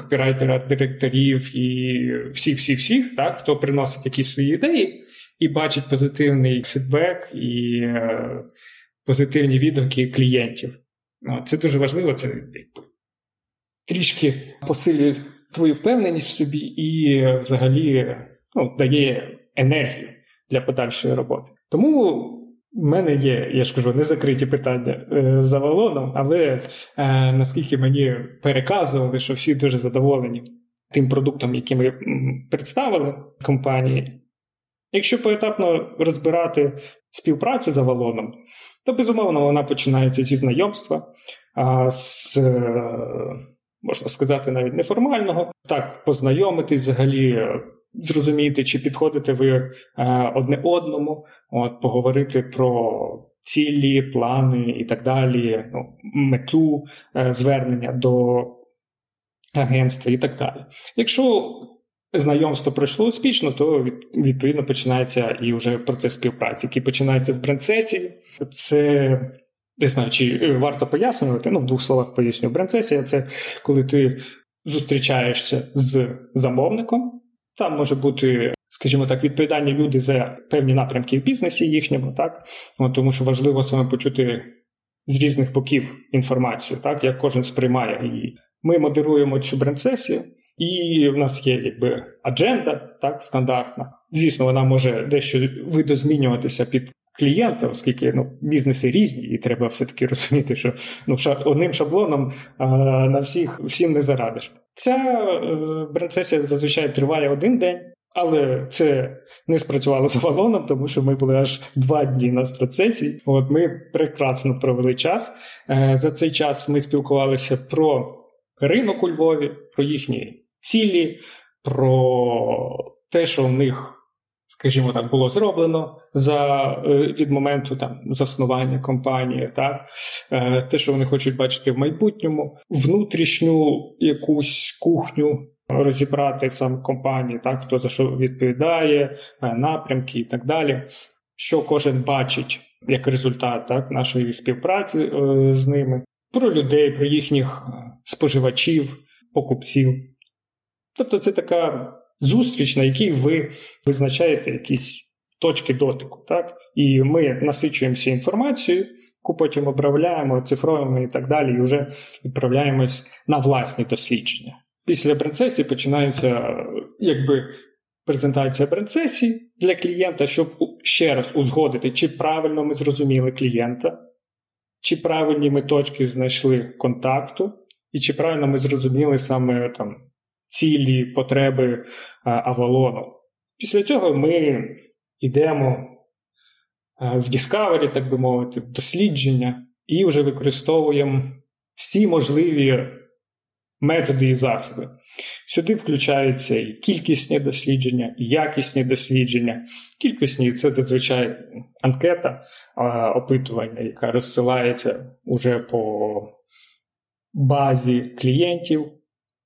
копірайтера, директорів і всіх-всіх-всіх, так, хто приносить якісь свої ідеї і бачить позитивний фідбек і позитивні відгуки клієнтів. Це дуже важливо, це трішки посилює твою впевненість в собі і взагалі ну, дає енергію для подальшої роботи. Тому в мене є, я ж кажу, незакриті питання е, за Avalon, але е, наскільки мені переказували, що всі дуже задоволені тим продуктом, який ми представили компанії. Якщо поетапно розбирати співпрацю за Avalon, то, безумовно, вона починається зі знайомства, а з, е, можна сказати, навіть неформального. Так, познайомитись взагалі, зрозуміти, чи підходите ви е, одне одному, от, поговорити про цілі, плани і так далі, ну, мету е, звернення до агентства і так далі. Якщо знайомство пройшло успішно, то від, відповідно починається і вже процес співпраці, який починається з бренд-сесії. Це, не знаю, чи варто пояснювати, ну, в двох словах поясню. Бренд-сесія – це коли ти зустрічаєшся з замовником. Там може бути, скажімо так, відповідальні люди за певні напрямки в бізнесі їхньому, так? Тому що важливо саме почути з різних боків інформацію, так? Як кожен сприймає її. Ми модеруємо цю бренд-сесію, і в нас є якби адженда, так, стандартна. Звісно, вона може дещо видозмінюватися під клієнта, оскільки ну, бізнеси різні, і треба все-таки розуміти, що ну, одним шаблоном а, на всіх всім не зарадиш. Ця е, бренд-сесія зазвичай триває один день, але це не спрацювало з Avalon, тому що ми були аж два дні на бренд-сесії. От ми прекрасно провели час. Е, за цей час ми спілкувалися про ринок у Львові, про їхні цілі, про те, що в них, скажімо так, було зроблено за, від моменту там, заснування компанії, так? Те, що вони хочуть бачити в майбутньому, внутрішню якусь кухню розібрати сам компанії, так? Хто за що відповідає, напрямки і так далі, що кожен бачить як результат, так? Нашої співпраці з ними, про людей, про їхніх споживачів, покупців. Тобто це така зустріч, на якій ви визначаєте якісь точки дотику, так? І ми насичуємося інформацією, яку потім обробляємо, цифруємо і так далі, і вже відправляємось на власні дослідження. Після бренд-сесії починається якби презентація бренд-сесії для клієнта, щоб ще раз узгодити, чи правильно ми зрозуміли клієнта, чи правильні ми точки знайшли контакту, і чи правильно ми зрозуміли саме там цілі, потреби Авалону. Після цього ми йдемо в Discovery, так би мовити, в дослідження, і вже використовуємо всі можливі методи і засоби. Сюди включаються і кількісні дослідження, і якісні дослідження. Кількісні – це зазвичай анкета, опитування, яка розсилається уже по базі клієнтів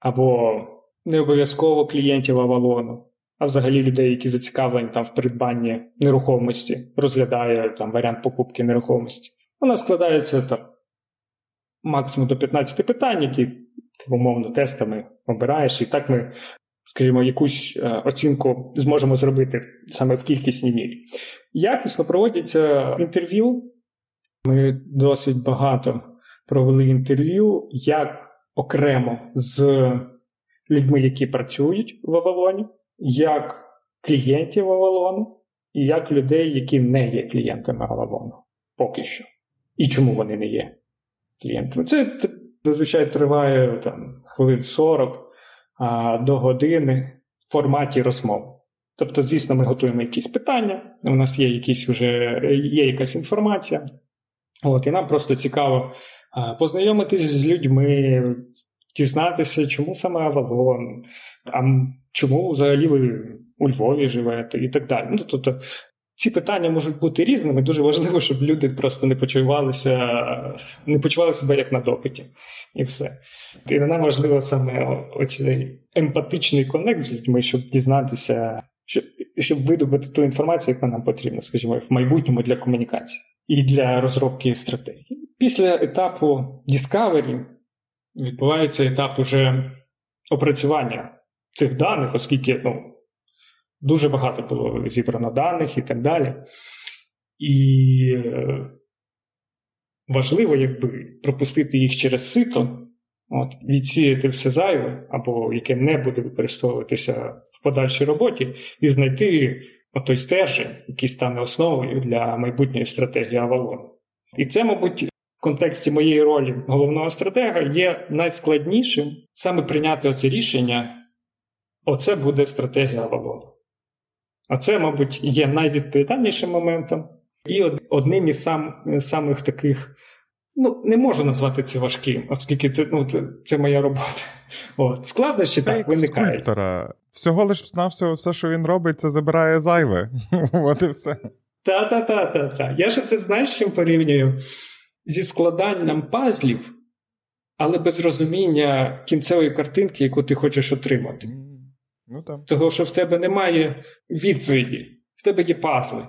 або не обов'язково клієнтів Авалону, а взагалі людей, які зацікавлені там в придбанні нерухомості, розглядає там варіант покупки нерухомості. Вона складається там максимум до п'ятнадцяти питань, які ти, умовно, тестами обираєш. І так ми, скажімо, якусь оцінку зможемо зробити саме в кількісній мірі. Якісно проводяться інтерв'ю. Ми досить багато провели інтерв'ю, як окремо з людьми, які працюють в Авалоні, як клієнтів Авалону і як людей, які не є клієнтами Авалону поки що. І чому вони не є клієнтами. Це зазвичай триває там, хвилин сорок а, до години в форматі розмов. Тобто, звісно, ми готуємо якісь питання, у нас є, якісь вже, є якась інформація. От, і нам просто цікаво а, познайомитись з людьми, дізнатися, чому саме Авалон, а чому взагалі ви у Львові живете і так далі. Ну, тобто, ці питання можуть бути різними. Дуже важливо, щоб люди просто не почувалися, не почували себе як на допиті. І все. І нам важливо саме оцей емпатичний конект з людьми, щоб дізнатися, щоб, щоб видобути ту інформацію, яка нам потрібна, скажімо, в майбутньому для комунікації і для розробки стратегії. Після етапу Discovery відбувається етап уже опрацювання цих даних, оскільки, ну, дуже багато було зібрано даних і так далі. І важливо, якби, пропустити їх через сито, от, відсіяти все зайве, або яке не буде використовуватися в подальшій роботі, і знайти той стержень, який стане основою для майбутньої стратегії Авалону. І це, мабуть, в контексті моєї ролі головного стратега є найскладнішим саме прийняти оце рішення. Оце буде стратегія Авалону. А це, мабуть, є найвідповідальнішим моментом. І одним із сам, самих таких, ну, не можу назвати це важким, оскільки це, ну, це, це моя робота. От, складнощі це так виникають. Скульптора. Всього лиш навсього все, що він робить, це забирає зайве. От і все. Та-та-та-та-та. Я ж це, знаєш, чим порівнюю? Зі складанням пазлів, але без розуміння кінцевої картинки, яку ти хочеш отримати. Ну, там. Того, що в тебе немає відповіді, в тебе є пазли.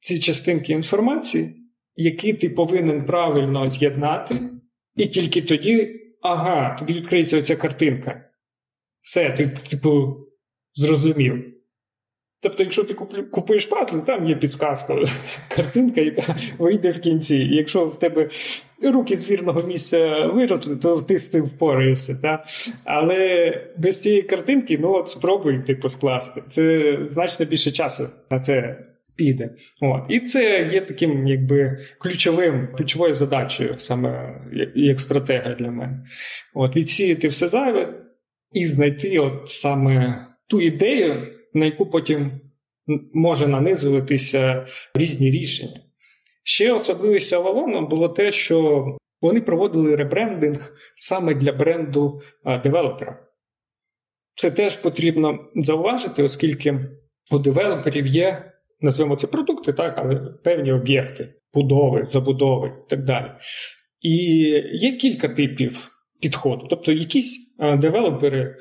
Ці частинки інформації, які ти повинен правильно з'єднати, і тільки тоді, ага, тобі відкриється оця картинка. Все, ти, типу, зрозумів. Тобто, якщо ти купуєш пазли, там є підсказка, картинка, яка вийде в кінці. І якщо в тебе руки з вірного місця виросли, то ти з тим впораєшся. Та? Але без цієї картинки, ну от спробуй типу скласти. Це значно більше часу на це піде. От. І це є таким, якби, ключовим, ключовою задачею саме як стратега для мене. От, відсіяти все зайве і знайти от саме ту ідею, на яку потім може нанизуватися різні рішення. Ще особливістю Авалону було те, що вони проводили ребрендинг саме для бренду девелопера. Це теж потрібно зауважити, оскільки у девелоперів є, називаємо це продукти, так, але певні об'єкти, будови, забудови і так далі. І є кілька типів підходу. Тобто якісь девелопери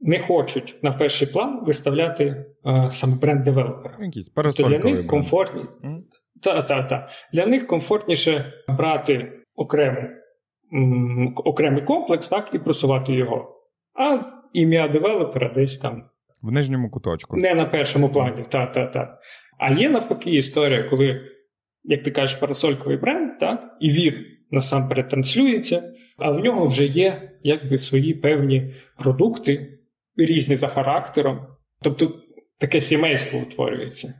не хочуть на перший план виставляти а, саме бренд девелопера. Якісь пересолькові. Для них комфортні. Mm. Та, та, та. Для них комфортніше брати окремий, м, окремий комплекс, так, і просувати його. А ім'я девелопера десь там в нижньому куточку. Не на першому плані. Та, та, та. А є навпаки історія, коли, як ти кажеш, парасольковий бренд, так, і він насамперед транслюється, а в нього вже є якби свої певні продукти, різні за характером. Тобто таке сімейство утворюється.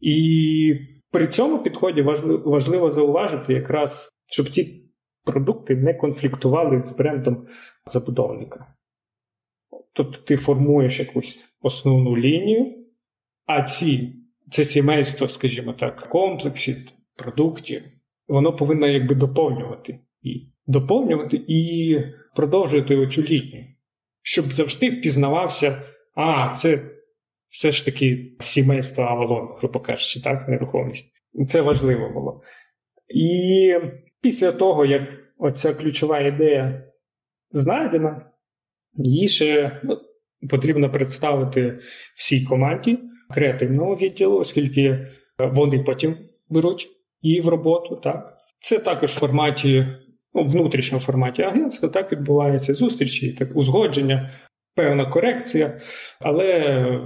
І при цьому підході важливо, важливо зауважити якраз, щоб ці продукти не конфліктували з брендом забудовника. Тобто ти формуєш якусь основну лінію, А ці, це сімейство, скажімо так, комплексів, продуктів, воно повинно якби доповнювати і доповнювати і продовжувати оцю лінію, щоб завжди впізнавався, а, це все ж таки сімейство Авалон, грубо кажучи, так, нерухомість. Це важливо було. І після того, як оця ключова ідея знайдена, її ще ну, потрібно представити всій команді креативного відділу, оскільки вони потім беруть її в роботу. Так. Це також в форматі, ну, внутрішньому форматі агентства, так відбувається зустрічі, так, узгодження, певна корекція, але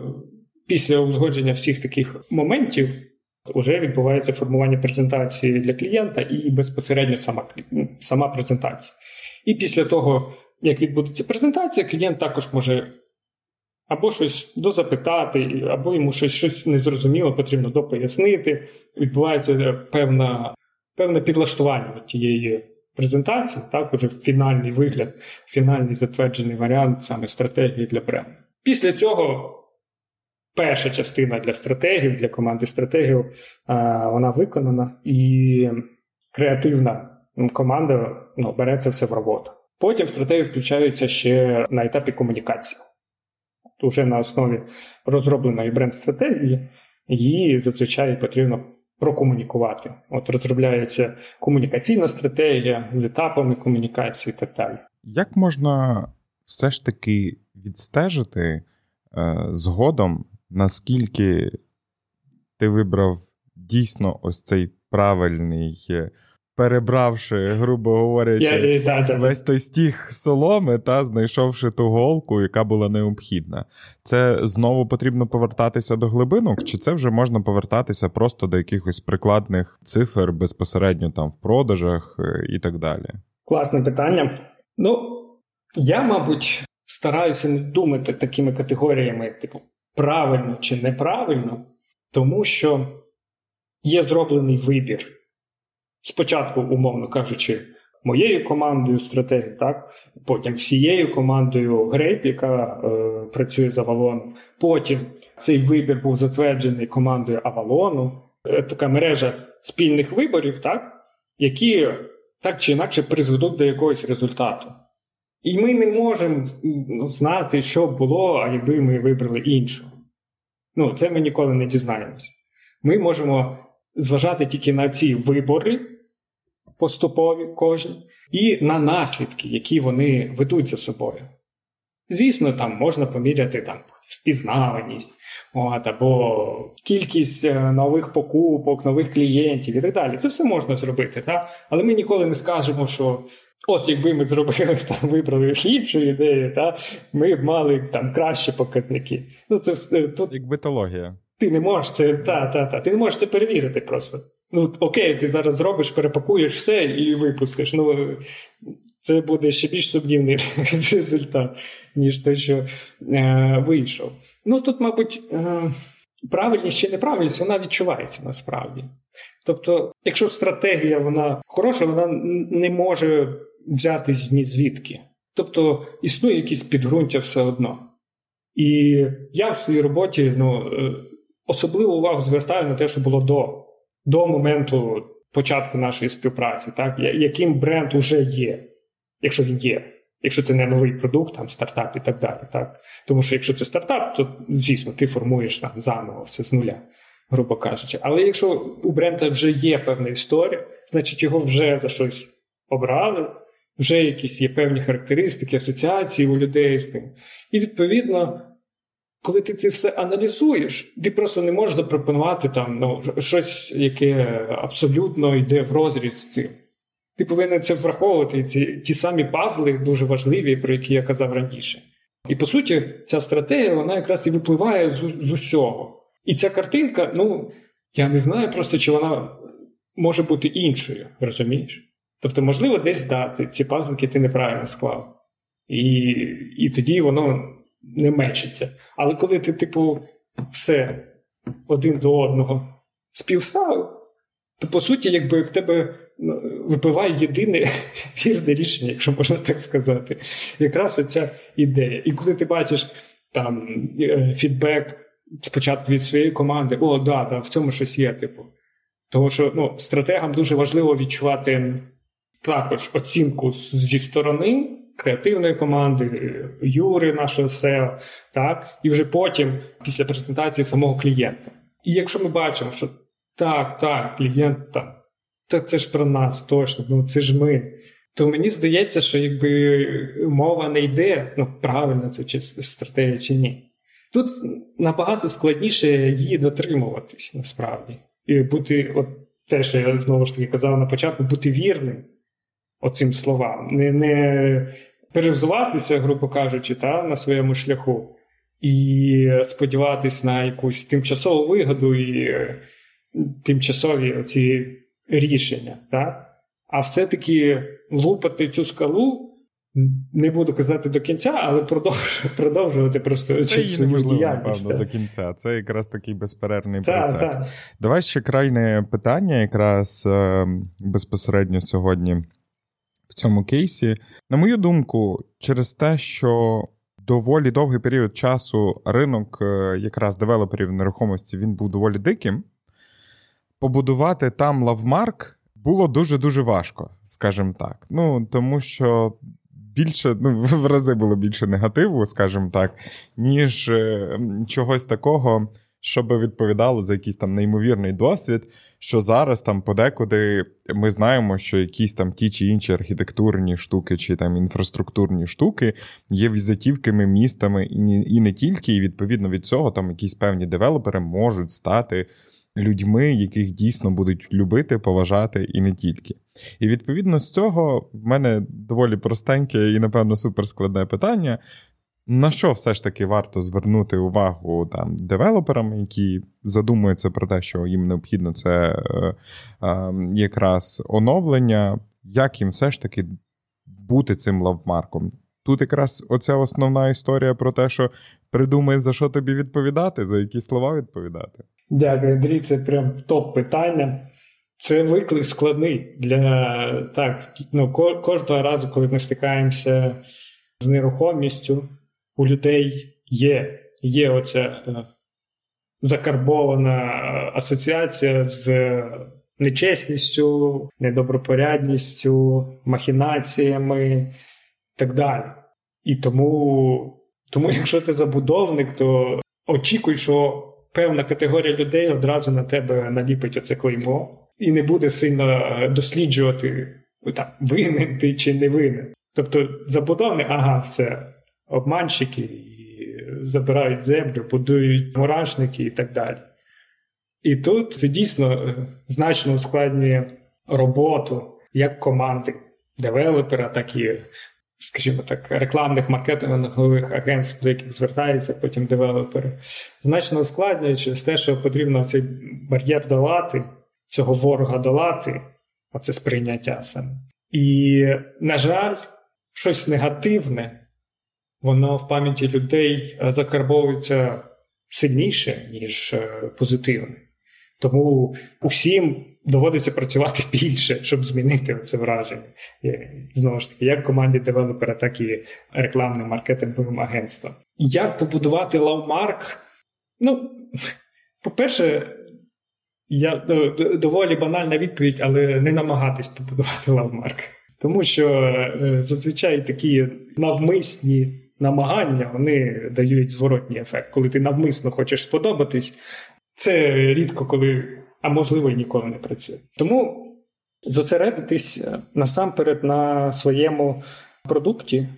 після узгодження всіх таких моментів вже відбувається формування презентації для клієнта і безпосередньо сама, сама презентація. І після того, як відбудеться презентація, клієнт також може або щось дозапитати, або йому щось, щось незрозуміло потрібно допояснити. Відбувається певна, певне підлаштування тієї презентації, так, уже фінальний вигляд, фінальний затверджений варіант саме стратегії для бренду. Після цього перша частина для стратегів, для команди стратегів, вона виконана, і креативна команда ну, бере це все в роботу. Потім стратегії включаються ще на етапі комунікації. Уже на основі розробленої бренд-стратегії її зазвичай потрібно прокомунікувати. От розробляється комунікаційна стратегія з етапами комунікації і так далі. Як можна все ж таки відстежити е, згодом, наскільки ти вибрав дійсно ось цей правильний, перебравши, грубо говорячи, я, та, та, весь той стіг соломи та знайшовши ту голку, яка була необхідна. Це знову потрібно повертатися до глибинок, чи це вже можна повертатися просто до якихось прикладних цифр безпосередньо там в продажах і так далі? Класне питання. Ну, я, мабуть, стараюся не думати такими категоріями, типу, правильно чи неправильно, тому що є зроблений вибір. Спочатку, умовно кажучи, моєю командою стратегії, так? Потім всією командою Grape, яка е, працює з Avalon. Потім цей вибір був затверджений командою Avalon. Е, така мережа спільних виборів, так? Які так чи інакше призведуть до якогось результату. І ми не можемо знати, що було, а якби ми вибрали іншого. Ну, це ми ніколи не дізнаємося. Ми можемо зважати тільки на ці вибори поступові кожні і на наслідки, які вони ведуть за собою. Звісно, там можна поміряти там, впізнаваність от, або кількість нових покупок, нових клієнтів і так далі. Це все можна зробити, та? Але ми ніколи не скажемо, що от якби ми зробили, там, вибрали іншу ідею, та? Ми б мали там, кращі показники. Ну, це, тут... Як битологія. Ти не можеш це, та, та, та, ти не можеш це перевірити просто. Ну, окей, ти зараз зробиш, перепакуєш все і випустиш. Ну, це буде ще більш сумнівний результат, ніж те, що е, вийшов. Ну, тут, мабуть, е, правильність чи неправильність, вона відчувається насправді. Тобто, якщо стратегія, вона хороша, вона не може взятись ні звідки. Тобто, існує якісь підґрунтя все одно. І я в своїй роботі, ну, особливу увагу звертаю на те, що було до, до моменту початку нашої співпраці, так? Яким бренд уже є, якщо він є, якщо це не новий продукт, там, стартап і так далі. Так? Тому що якщо це стартап, то, звісно, ти формуєш там, заново все з нуля, грубо кажучи. Але якщо у бренда вже є певна історія, значить його вже за щось обрали, вже якісь є певні характеристики, асоціації у людей з ним. І, відповідно, коли ти це все аналізуєш, ти просто не можеш запропонувати там, ну, щось, яке абсолютно йде в розріз з цим. Ти повинен це враховувати, і ці, ті самі пазли дуже важливі, про які я казав раніше. І, по суті, ця стратегія, вона якраз і випливає з, з усього. І ця картинка, ну, я не знаю просто, чи вона може бути іншою, розумієш? Тобто, можливо, десь дати ці пазлики ти неправильно склав. І, і тоді воно не мечиться. Але коли ти, типу, все один до одного співставив, то, по суті, якби в тебе випиває єдине вірне рішення, якщо можна так сказати. Якраз оця ідея. І коли ти бачиш там фідбек спочатку від своєї команди, о, да, да, в цьому щось є, типу. Тому що, ну, стратегам дуже важливо відчувати також оцінку зі сторони креативної команди, Юри, нашого сео, так, і вже потім, після презентації самого клієнта. І якщо ми бачимо, що так, так, клієнт там, та це ж про нас точно, ну це ж ми, то мені здається, що якби мова не йде, ну правильно це чи стратегія чи ні. Тут набагато складніше її дотримуватись насправді. І бути, от те, що я знову ж таки казав на початку, бути вірним оцим словам, не, не перевзуватися, грубо кажучи, та, на своєму шляху і сподіватись на якусь тимчасову вигоду і тимчасові оці рішення. Та? А все-таки лупати цю скалу, не буду казати до кінця, але продовжувати просто цю свою діяльність. Це до кінця. Це якраз такий безперервний та, процес. Та. Давай ще крайне питання якраз безпосередньо сьогодні в цьому кейсі. На мою думку, через те, що доволі довгий період часу ринок якраз девелоперів нерухомості, він був доволі диким, побудувати там лавмарк було дуже-дуже важко, скажімо так. Ну, тому що більше, ну, в рази було більше негативу, скажімо так, ніж чогось такого, що би відповідало за якийсь там неймовірний досвід, що зараз там подекуди ми знаємо, що якісь там ті чи інші архітектурні штуки чи там інфраструктурні штуки є візитівками містами і не тільки, і відповідно від цього там якісь певні девелопери можуть стати людьми, яких дійсно будуть любити, поважати і не тільки. І відповідно з цього в мене доволі простеньке і, напевно, суперскладне питання. На що все ж таки варто звернути увагу там девелоперам, які задумуються про те, що їм необхідно це е, е, якраз оновлення, як їм все ж таки бути цим лавмарком? Тут якраз оця основна історія про те, що придумай, за що тобі відповідати, за які слова відповідати. Дякую, Андрій, це прям топ-питання. Це виклик складний для так, ну, кожного разу, коли ми стикаємося з нерухомістю, у людей є, є оця е, закарбована асоціація з нечесністю, недобропорядністю, махінаціями так далі. І тому, тому, якщо ти забудовник, то очікуй, що певна категорія людей одразу на тебе наліпить оце клеймо і не буде сильно досліджувати, там, винен ти чи не винен. Тобто забудовник, ага, все, обманщики, і забирають землю, будують мурашники і так далі. І тут це дійсно значно ускладнює роботу як команди девелопера, так і, скажімо так, рекламних маркетингових агентств, до яких звертаються потім девелопери, значно ускладнює через те, що потрібно цей бар'єр долати, цього ворога долати, оце сприйняття саме. І, на жаль, щось негативне, воно в пам'яті людей закарбовується сильніше, ніж позитивне. Тому усім доводиться працювати більше, щоб змінити це враження. І, знову ж таки, як команді девелопера, так і рекламним маркетинговим агентствам. Як побудувати лавмарк? Ну, по-перше, я доволі банальна відповідь, але не намагатись побудувати лавмарк. Тому що зазвичай такі навмисні намагання, вони дають зворотній ефект. Коли ти навмисно хочеш сподобатись, це рідко коли, а можливо й ніколи не працює. Тому зосередитись насамперед на своєму продукті,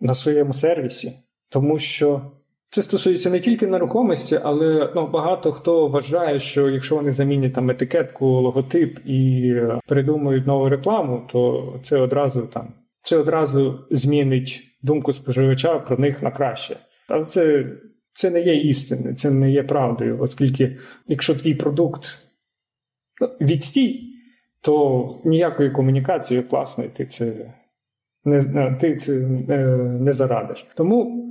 на своєму сервісі. Тому що це стосується не тільки нерухомості, але ну, багато хто вважає, що якщо вони замінять там етикетку, логотип і придумають нову рекламу, то це одразу там це одразу змінить думку споживача про них на краще. Але це, це не є істиною, це не є правдою, оскільки якщо твій продукт відстій, то ніякої комунікації класної ти це не, ти це не зарадиш. Тому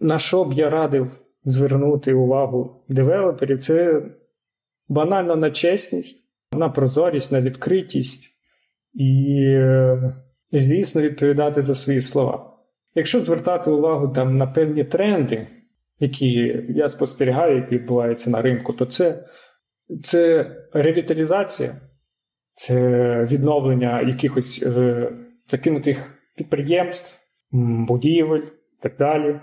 на що б я радив звернути увагу девелоперів, це банально на чесність, на прозорість, на відкритість і, звісно, відповідати за свої слова. Якщо звертати увагу там, на певні тренди, які я спостерігаю, які відбуваються на ринку, то це, це ревіталізація, це відновлення якихось е, закинутих підприємств, будівель і так далі.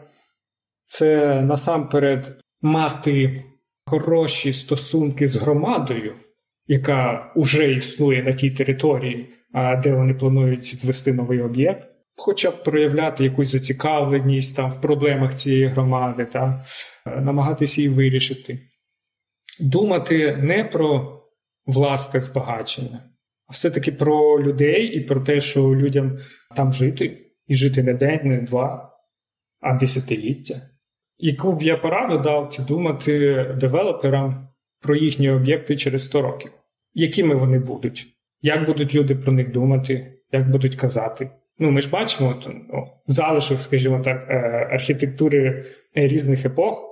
Це насамперед мати хороші стосунки з громадою, яка вже існує на тій території, де вони планують звести новий об'єкт, хоча б проявляти якусь зацікавленість там, в проблемах цієї громади, та, намагатися її вирішити. Думати не про власне збагачення, а все-таки про людей і про те, що людям там жити, і жити не день, не два, а десятиліття. Яку б я пораду дав, це думати девелоперам про їхні об'єкти через сто років. Якими вони будуть? Як будуть люди про них думати? Як будуть казати? Ну, ми ж бачимо ну, залишок, скажімо так, архітектури різних епох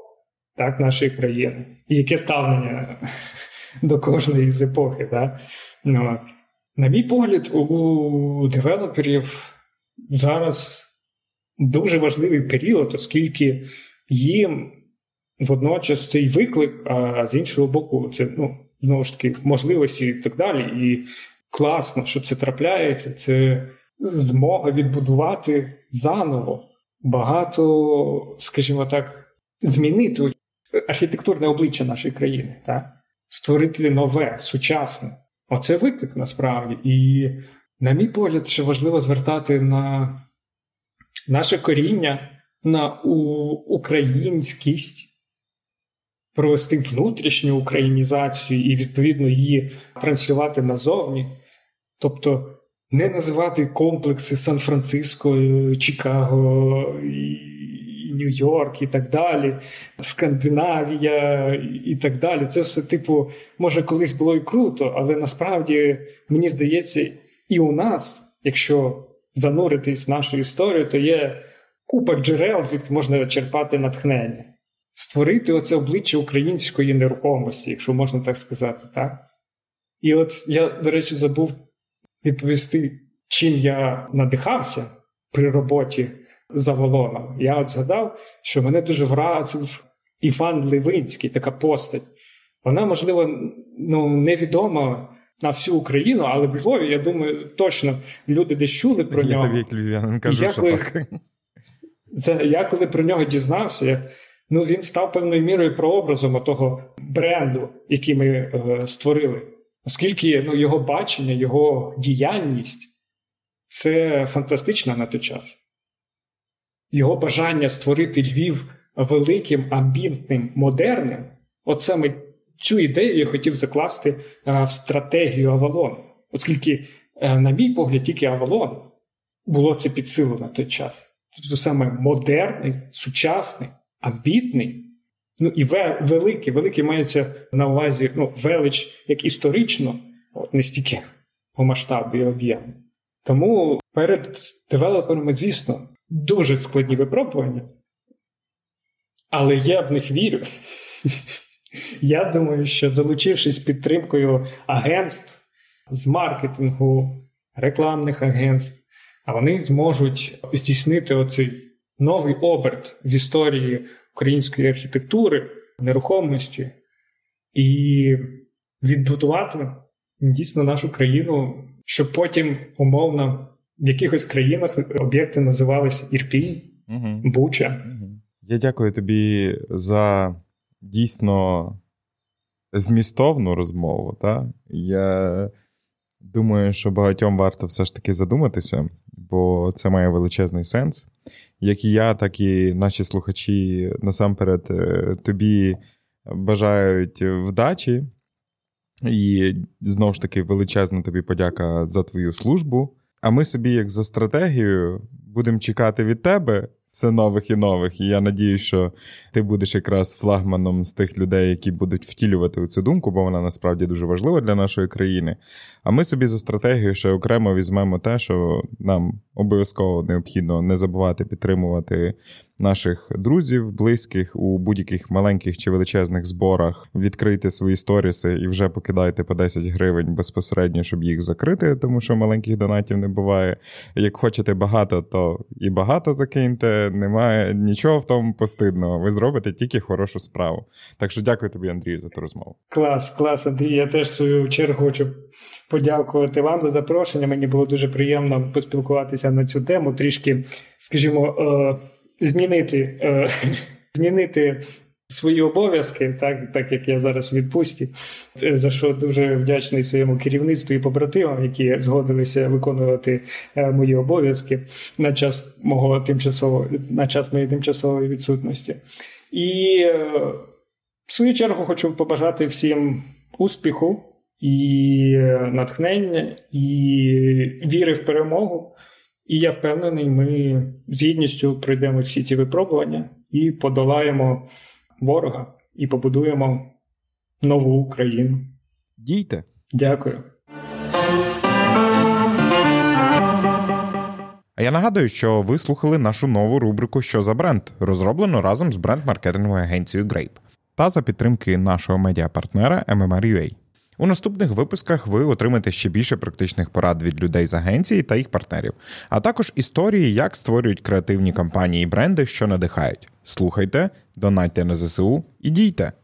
так, нашої країни. І яке ставлення до кожної з епохи. Да? Ну, на мій погляд, у девелоперів зараз дуже важливий період, оскільки їм водночас цей виклик, а з іншого боку, це, ну, знову ж таки, можливості і так далі. І класно, що це трапляється, це змога відбудувати заново багато, скажімо так, змінити архітектурне обличчя нашої країни, так? Створити нове, сучасне. Оце виклик насправді. І, на мій погляд, ще важливо звертати на наше коріння, на українськість, провести внутрішню українізацію і, відповідно, її транслювати назовні. Тобто, не називати комплекси Сан-Франциско, Чикаго, Нью-Йорк і так далі, Скандинавія і так далі. Це все, типу, може, колись було і круто, але насправді, мені здається, і у нас, якщо зануритись в нашу історію, то є купа джерел, звідки можна черпати натхнення. Створити оце обличчя української нерухомості, якщо можна так сказати, так? І от я, до речі, забув відповісти, чим я надихався при роботі з Авалоном. Я от згадав, що мене дуже вразив Іван Левинський, така постать. Вона, можливо, ну, невідома на всю Україну, але в Львові, я думаю, точно люди десь чули про я нього. Я тобі як львів'янин кажу, що коли... так. Та, я коли про нього дізнався, я... ну, він став певною мірою прообразом того бренду, який ми е, створили. Оскільки ну, його бачення, його діяльність – це фантастично на той час. Його бажання створити Львів великим, амбітним, модерним – от саме цю ідею я хотів закласти е, в стратегію Авалону. Оскільки, е, на мій погляд, тільки Авалон було це під силу на той час. Тобто саме модерний, сучасний, амбітний, ну і великий. Великий мається на увазі ну, велич як історично, от не стільки по масштабу і об'єму. Тому перед девелоперами, звісно, дуже складні випробування, але я в них вірю. Я думаю, що залучившись підтримкою агентств з маркетингу, рекламних агентств, а вони зможуть здійснити оцей новий оберт в історії української архітектури, нерухомості і відбудувати дійсно нашу країну, щоб потім умовно в якихось країнах об'єкти називалися Ірпінь, угу. Буча. Угу. Я дякую тобі за дійсно змістовну розмову. Та? Я думаю, що багатьом варто все ж таки задуматися, бо це має величезний сенс. Як і я, так і наші слухачі насамперед тобі бажають вдачі. І знову ж таки величезна тобі подяка за твою службу. А ми собі, як за стратегією, будемо чекати від тебе все нових і нових. І я надіюсь, що ти будеш якраз флагманом з тих людей, які будуть втілювати цю думку, бо вона насправді дуже важлива для нашої країни. А ми собі за стратегію ще окремо візьмемо те, що нам обов'язково необхідно не забувати підтримувати наших друзів, близьких у будь-яких маленьких чи величезних зборах, відкрийте свої сторіси і вже покидайте по десять гривень безпосередньо, щоб їх закрити, тому що маленьких донатів не буває. Як хочете багато, то і багато закиньте, немає нічого в тому постидного. Ви зробите тільки хорошу справу. Так що дякую тобі, Андрію, за ту розмову. Клас, клас, Андрій. Я теж в свою чергу хочу подякувати вам за запрошення. Мені було дуже приємно поспілкуватися на цю тему, трішки, скажімо, е- змінити, е- змінити свої обов'язки, так, так як я зараз в відпустці, за що дуже вдячний своєму керівництву і побратимам, які згодилися виконувати мої обов'язки на час мого тимчасового, на час моєї тимчасової відсутності. І в свою чергу хочу побажати всім успіху і натхнення, і віри в перемогу. І я впевнений, ми з гідністю пройдемо всі ці випробування і подолаємо ворога, і побудуємо нову Україну. Дійте! Дякую. А я нагадую, що ви слухали нашу нову рубрику «Що за бренд?», розроблену разом з бренд-маркетинговою агенцією Grape та за підтримки нашого медіапартнера ем ем ар крапка ю ей. У наступних випусках ви отримаєте ще більше практичних порад від людей з агенції та їх партнерів, а також історії, як створюють креативні кампанії і бренди, що надихають. Слухайте, донатьте на ЗСУ і дійте!